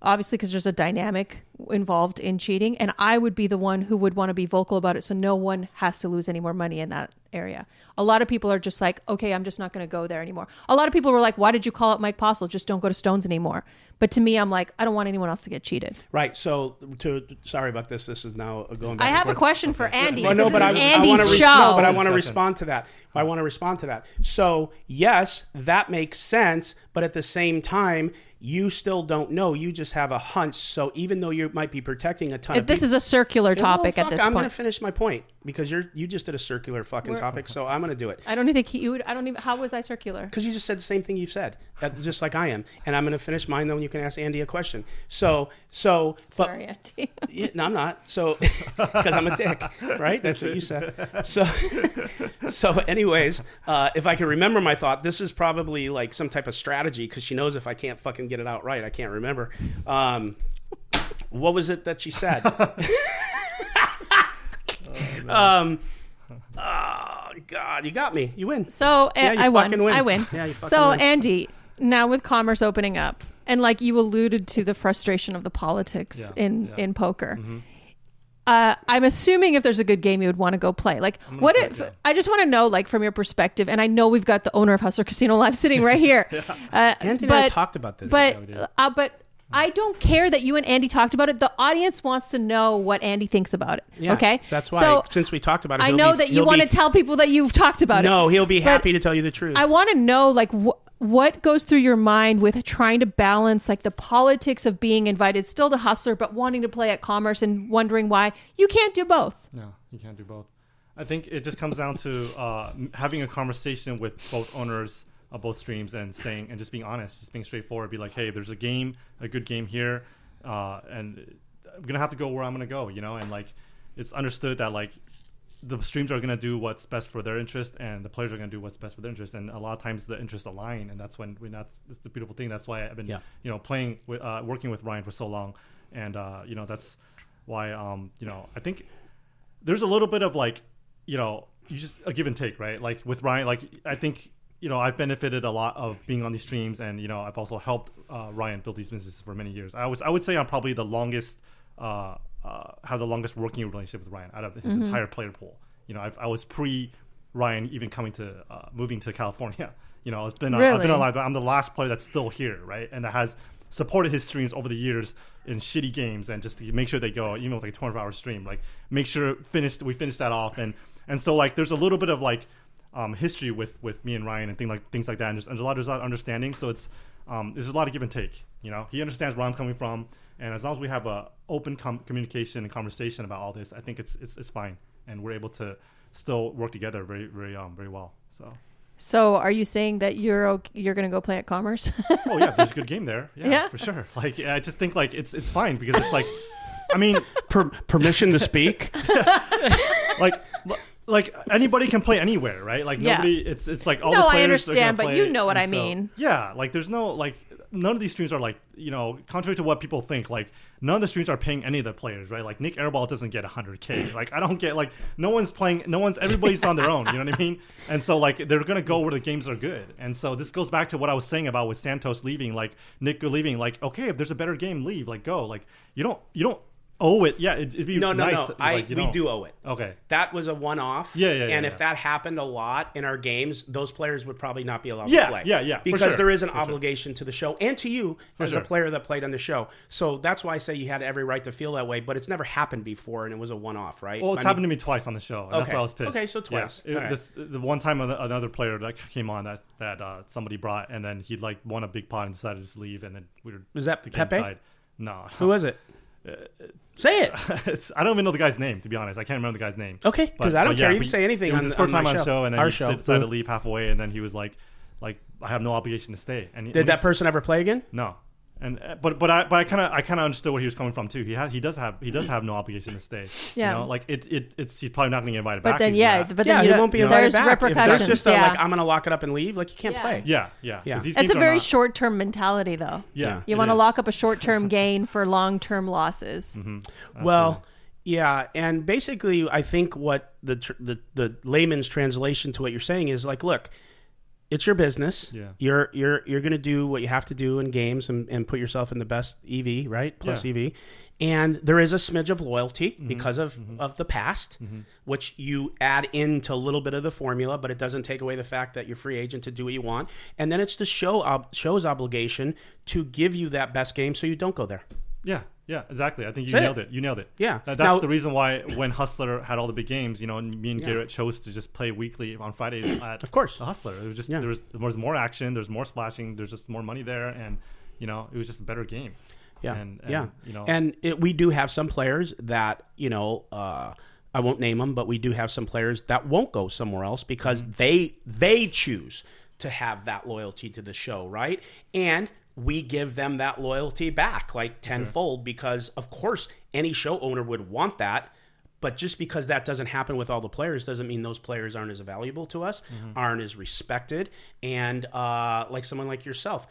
Obviously, because there's a dynamic involved in cheating, and I would be the one who would want to be vocal about it, so no one has to lose any more money in that area. A lot of people are just like, okay, I'm just not going to go there anymore. A lot of people were like, why did you call it Mike Postle? Just don't go to Stones anymore. But to me, I'm like, I don't want anyone else to get cheated. Right. So, sorry about this. This is now going back. I have a question for Andy. Yeah. Well, no, but I want to respond to that. So yes, that makes sense. But at the same time, you still don't know. You just have a hunch. So even though you're group might be protecting a ton of people. This is a circular topic at this point. I'm going to finish my point because you just did a circular fucking topic, so I'm going to do it. I don't even think you would. I don't even. How was I circular? Because you just said the same thing you said, just like I am. And I'm going to finish mine, then you can ask Andy a question. Sorry, Andy. Yeah, no, I'm not. So, because I'm a dick, right? That's what you said. So anyways, if I can remember my thought, this is probably like some type of strategy because she knows if I can't fucking get it out right, I can't remember. What was it that she said? Oh God, you got me. You win. So I win. Yeah, you fucking win. Andy, now with Commerce opening up, and like you alluded to the frustration of the politics in poker. Mm-hmm. I'm assuming if there's a good game, you would want to go play. Like, what if I just want to know, like, from your perspective? And I know we've got the owner of Hustler Casino Live sitting right here. Andy and I talked about this. But I don't care that you and Andy talked about it. The audience wants to know what Andy thinks about it. Yeah, okay, that's why. So, since we talked about it, I know that you want to tell people that you've talked about it. No, he'll be happy to tell you the truth. I want to know, like, what goes through your mind with trying to balance, like, the politics of being invited still to Hustler but wanting to play at Commerce and wondering why you can't do both. No, you can't do both. I think it just comes down to having a conversation with both owners of both streams and saying, and just being honest, just being straightforward, be like, hey, there's a good game here, and I'm gonna have to go where I'm gonna go, you know. And like, it's understood that like the streams are gonna do what's best for their interest, and the players are gonna do what's best for their interest, and a lot of times the interests align, and that's when that's the beautiful thing. That's why I've been playing with working with Ryan for so long, and that's why I think there's a little bit of like you just a give and take, right? Like with Ryan, like I think. I've benefited a lot of being on these streams, and I've also helped Ryan build these businesses for many years. I would say I'm probably the longest, have the longest working relationship with Ryan out of his entire player pool. I was pre Ryan even coming to moving to California. I've been alive, but I'm the last player that's still here, right? And that has supported his streams over the years in shitty games, and just to make sure they go, even with like a 24-hour stream, like make sure we finish that off, and so like there's a little bit of like. History with me and Ryan and things like that, and there's a lot of understanding. So it's there's a lot of give and take. He understands where I'm coming from, and as long as we have a open communication and conversation about all this, I think it's fine, and we're able to still work together very very very well. So are you saying that you're gonna go play at Commerce? Oh yeah, there's a good game there. Yeah, for sure. Like I just think like it's fine because it's like, I mean, permission to speak. Like anybody can play anywhere, right? Like nobody, it's like all the players. No, I understand, but you know what I mean. Yeah, like there's no like none of these streams are like contrary to what people think. Like none of the streams are paying any of the players, right? Like Nick Airball doesn't get 100K. Like I don't get like everybody's on their own. You know what I mean? And so like they're gonna go where the games are good. And so this goes back to what I was saying about with Santos leaving, like Nick leaving. Like okay, if there's a better game, leave. Like go. Like you don't. Owe it, yeah. It'd be nice. No. We do owe it. Okay, that was a one-off. Yeah. And if that happened a lot in our games, those players would probably not be allowed to play. Yeah. Because there is an obligation to the show and to you as a player that played on the show. So that's why I say you had every right to feel that way. But it's never happened before, and it was a one-off, right? Well, happened to me twice on the show. And that's why I was pissed. Okay, so twice. Yeah. The one time another player that came on that somebody brought, and then he like won a big pot and decided to just leave, and then was that the Pepe? Game died. No, who was it? Say it. I don't even know the guy's name, to be honest. I can't remember the guy's name. Okay, because I don't care. You say anything. It was his first time on the show, and then he decided to leave halfway, and then he was like I have no obligation to stay. And did that person ever play again? No. And but I kind of understood where he was coming from too. He does have no obligation to stay. Yeah. Like it's he's probably not going to get invited back. But then he won't be invited back. There's repercussions. If that's just I'm going to lock it up and leave. Like you can't play. Yeah. It's a very short term mentality though. Yeah. You want to lock up a short term gain for long term losses. Mm-hmm. Well, yeah, and basically I think what the layman's translation to what you're saying is like, look. It's your business. Yeah. You're going to do what you have to do in games and put yourself in the best EV, right? Plus EV. And there is a smidge of loyalty because of the past, which you add into a little bit of the formula, but it doesn't take away the fact that you're free agent to do what you want. And then it's the show's obligation to give you that best game so you don't go there. Yeah, exactly. I think you nailed it. You nailed it. Yeah. That's the reason why when Hustler had all the big games, and me and Garrett chose to just play weekly on Fridays at of course. The Hustler. It was just there was more action, there's more splashing, there's just more money there, and it was just a better game. Yeah. And you know, and we do have some players that, you know, I won't name them, but we do have some players that won't go somewhere else because they choose to have that loyalty to the show, right? And we give them that loyalty back like tenfold, because of course any show owner would want that. But just because that doesn't happen with all the players doesn't mean those players aren't as valuable to us, aren't as respected. And like someone like yourself,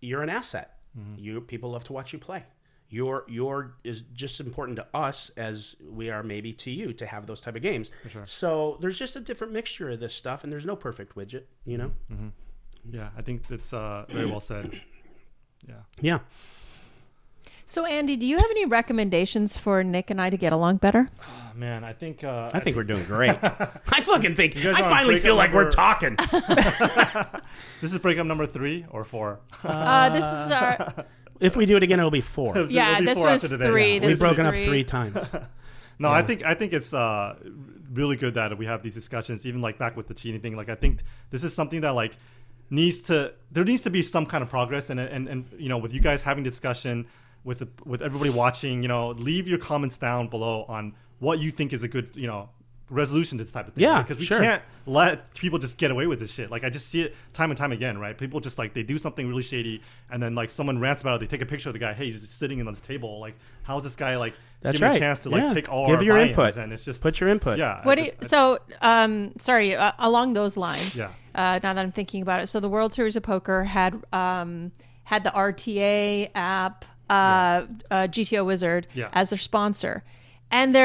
you're an asset. You people love to watch you play. Your is just important to us as we are maybe to you to have those type of games. So there's just a different mixture of this stuff, and there's no perfect widget, you know? Yeah, I think that's very well said. Yeah. So Andy, do you have any recommendations for Nick and I to get along better? Oh, man, I think we're doing great. I fucking think I finally feel like we're talking. This is breakup number 3 or 4. This is our. If we do it again, it'll be 4. Yeah, be this 4 was today, 3. Yeah. We've broken up 3 times. No, yeah. I think it's really good that we have these discussions, even like back with the cheating thing. Like I think this is something that like there needs to be some kind of progress, and you know, with you guys having discussion. With everybody watching, you know, leave your comments down below on what you think is a good, you know, resolution to this type of thing. Yeah, because we can't let people just get away with this shit. Like I just see it time and time again, right? People just like they do something really shady, and then like someone rants about it. They take a picture of the guy. Hey, he's just sitting on this table. Like, how's this guy like? That's give me a chance to like take all give our your input, and it's just put your input. Yeah. What do you, so? Sorry, along those lines. Yeah. Now that I'm thinking about it, so the World Series of Poker had the RTA app. GTO Wizard as their sponsor, and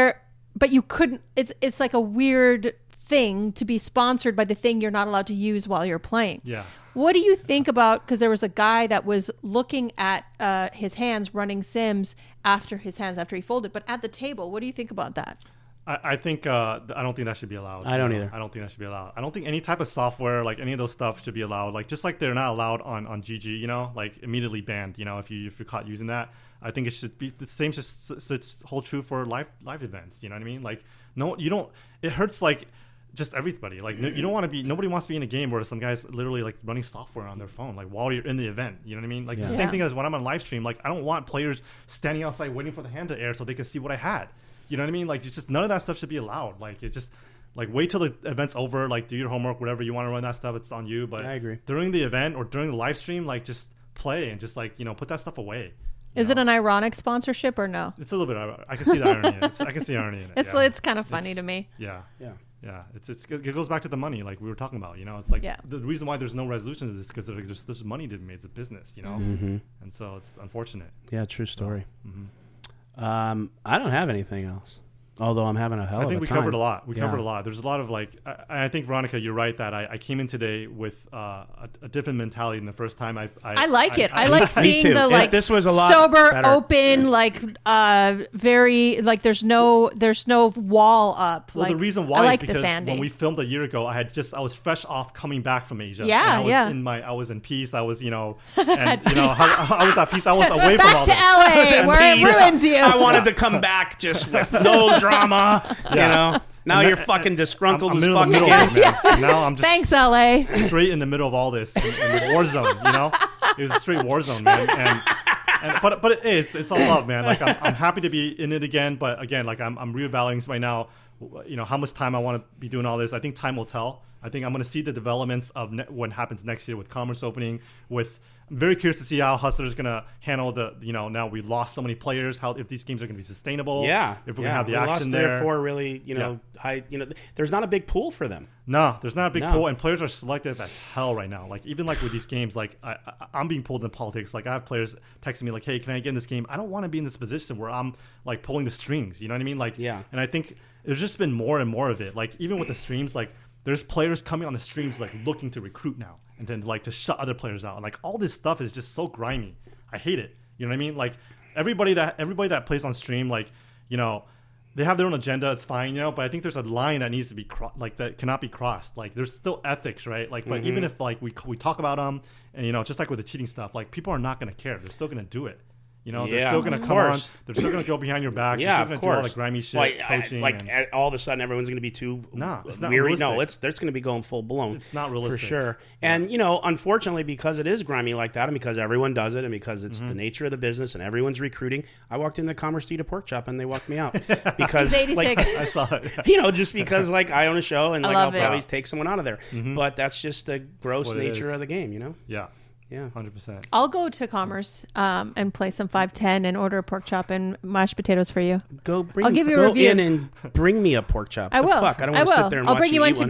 but you couldn't. It's like a weird thing to be sponsored by the thing you're not allowed to use while you're playing. Yeah. What do you think about? Because there was a guy that was looking at his hands running sims after he folded, but at the table. What do you think about that? I think I don't think that should be allowed. I don't either. I don't think that should be allowed. I don't think any type of software, like any of those stuff, should be allowed. Like just like they're not allowed on GG, you know, like immediately banned. You know, if you're caught using that, I think it should be the same. Should hold true for live events. You know what I mean? Like no, you don't. It hurts like just everybody. Like you don't want to be. Nobody wants to be in a game where some guy's literally like running software on their phone, like while you're in the event. You know what I mean? Like it's the same thing as when I'm on live stream. Like I don't want players standing outside waiting for the hand to air so they can see what I had. You know what I mean? Like, it's just none of that stuff should be allowed. Like, it's just like wait till the event's over. Like, do your homework, whatever you want to run that stuff. It's on you. But I agree. During the event or during the live stream, like just play and just like you know put that stuff away. Is it an ironic sponsorship or no? It's a little bit ironic. I can see the irony. I can see irony in it. It's kind of funny to me. Yeah. It goes back to the money, like we were talking about. You know, it's like the reason why there's no resolution is because there's money to be made. It's a business, you know, and so it's unfortunate. Yeah, true story. I don't have anything else, although I'm having a hell of a time. I think we covered a lot. There's a lot of like, I think, Veronica, you're right that I came in today with a different mentality than the first time. I like it. I like seeing the like this was a lot sober, better. Open, like very like there's no wall up. Well, like, the reason why is because when we filmed a year ago, I was fresh off coming back from Asia. Yeah, and I was in peace. I was, you know, and you know, I was at peace. I was away from all this. Back to LA, where it ruins you. I wanted to come back just with no drama. You know, now you're fucking disgruntled as fuck again. Now I'm just thanks, LA. Straight in the middle of all this, in the war zone. You know, it was a straight war zone, man. But it's all love, man. Like I'm happy to be in it again. But again, like I'm reevaluating right now. You know how much time I want to be doing all this. I think time will tell. I think I'm going to see the developments of what happens next year with Commerce opening. I'm very curious to see how Hustler is going to handle the, you know, now we lost so many players, if these games are going to be sustainable. Yeah. If we're going to have the action there. We lost therefore really, you know, high, you know, there's not a big pool for them. No, there's not a big pool. And players are selective as hell right now. Like, even like with these games, like I'm being pulled in politics. Like I have players texting me like, hey, can I get in this game? I don't want to be in this position where I'm like pulling the strings. You know what I mean? Like, and I think there's just been more and more of it. Like even with the streams, like there's players coming on the streams like looking to recruit now and then like to shut other players out. Like all this stuff is just so grimy. I hate it. You know what I mean? Like everybody that plays on stream, like, you know, they have their own agenda. It's fine, you know, but I think there's a line that needs to be that cannot be crossed. Like there's still ethics, right? Like, but even if like we talk about them and, you know, just like with the cheating stuff, like people are not going to care. They're still going to do it. You know, they're still going to come on. They're still going to go behind your back. Yeah, of course. Like grimy shit, coaching. Like all of a sudden, everyone's going to be too weary. No, it's going to be going full blown. It's not realistic for sure. Yeah. And you know, unfortunately, because it is grimy like that, and because everyone does it, and because it's the nature of the business, and everyone's recruiting. I walked in the Commerce Theater pork chop, and they walked me out because like I saw it. You know, just because like I own a show, and like I'll probably take someone out of there. But that's just the gross nature of the game. You know. Yeah. Yeah, 100%. I'll go to Commerce and play some 510 and order a pork chop and mashed potatoes for you. I'll give you a review. Go in and bring me a pork chop. I will. Fuck? I don't want to sit there and watch you eat one. I'll bring you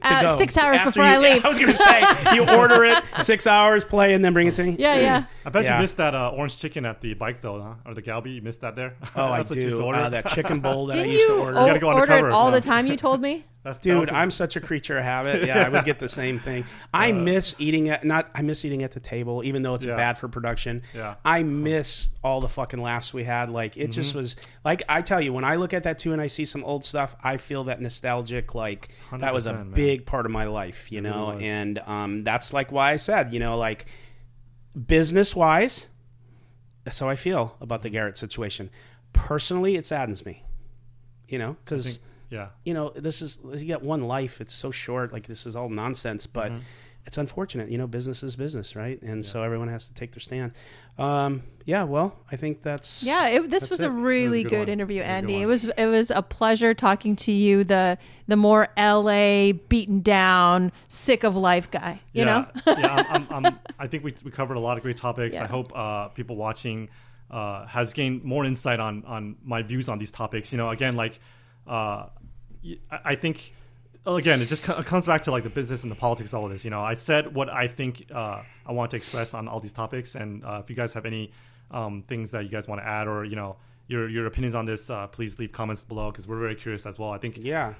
one to go. 6 hours after before I leave. I was going to say, you order it, 6 hours, play, and then bring it to me. Yeah. I bet you missed that orange chicken at the bike, though, huh? Or the galbi. You missed that there? Oh, I do. That chicken bowl that I used to order. You got to go undercover. You ordered all the time, you told me? Dude, I'm such a creature of habit. Yeah, I would get the same thing. I miss eating at the table, even though it's bad for production. Yeah. I miss all the fucking laughs we had. Like it just was like I tell you, when I look at that too and I see some old stuff, I feel that nostalgic like that was a big part of my life, you know. Really and that's like why I said, you know, like business wise, that's how I feel about the Garrett situation. Personally, it saddens me. You know, because yeah, you know, this is, you got one life. It's so short. Like this is all nonsense, but it's unfortunate. You know, business is business, right? And so everyone has to take their stand. Yeah. Well, I think that's This was a really good interview, Andy. It was a pleasure talking to you, the more LA beaten down, sick of life guy. You know. Yeah. I think we covered a lot of great topics. Yeah. I hope people watching has gained more insight on my views on these topics. You know, again, like. I think, again, it just comes back to like the business and the politics of all of this. You know, I said what I think I want to express on all these topics. And if you guys have any things that you guys want to add or, you know, your opinions on this, please leave comments below because we're very curious as well. I think, you know,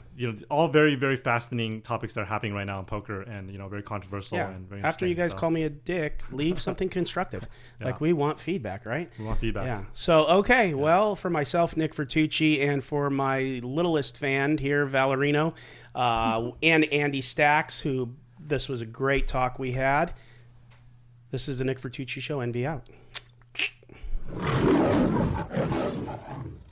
all very, very fascinating topics that are happening right now in poker and, you know, very controversial. Yeah. And very after you guys call me a dick, leave something constructive. Like we want feedback, right? We want feedback. Yeah. So, okay. Yeah. Well, for myself, Nick Vertucci, and for my littlest fan here, Valerino, and Andy Stacks, who this was a great talk we had. This is the Nick Vertucci Show. NV out.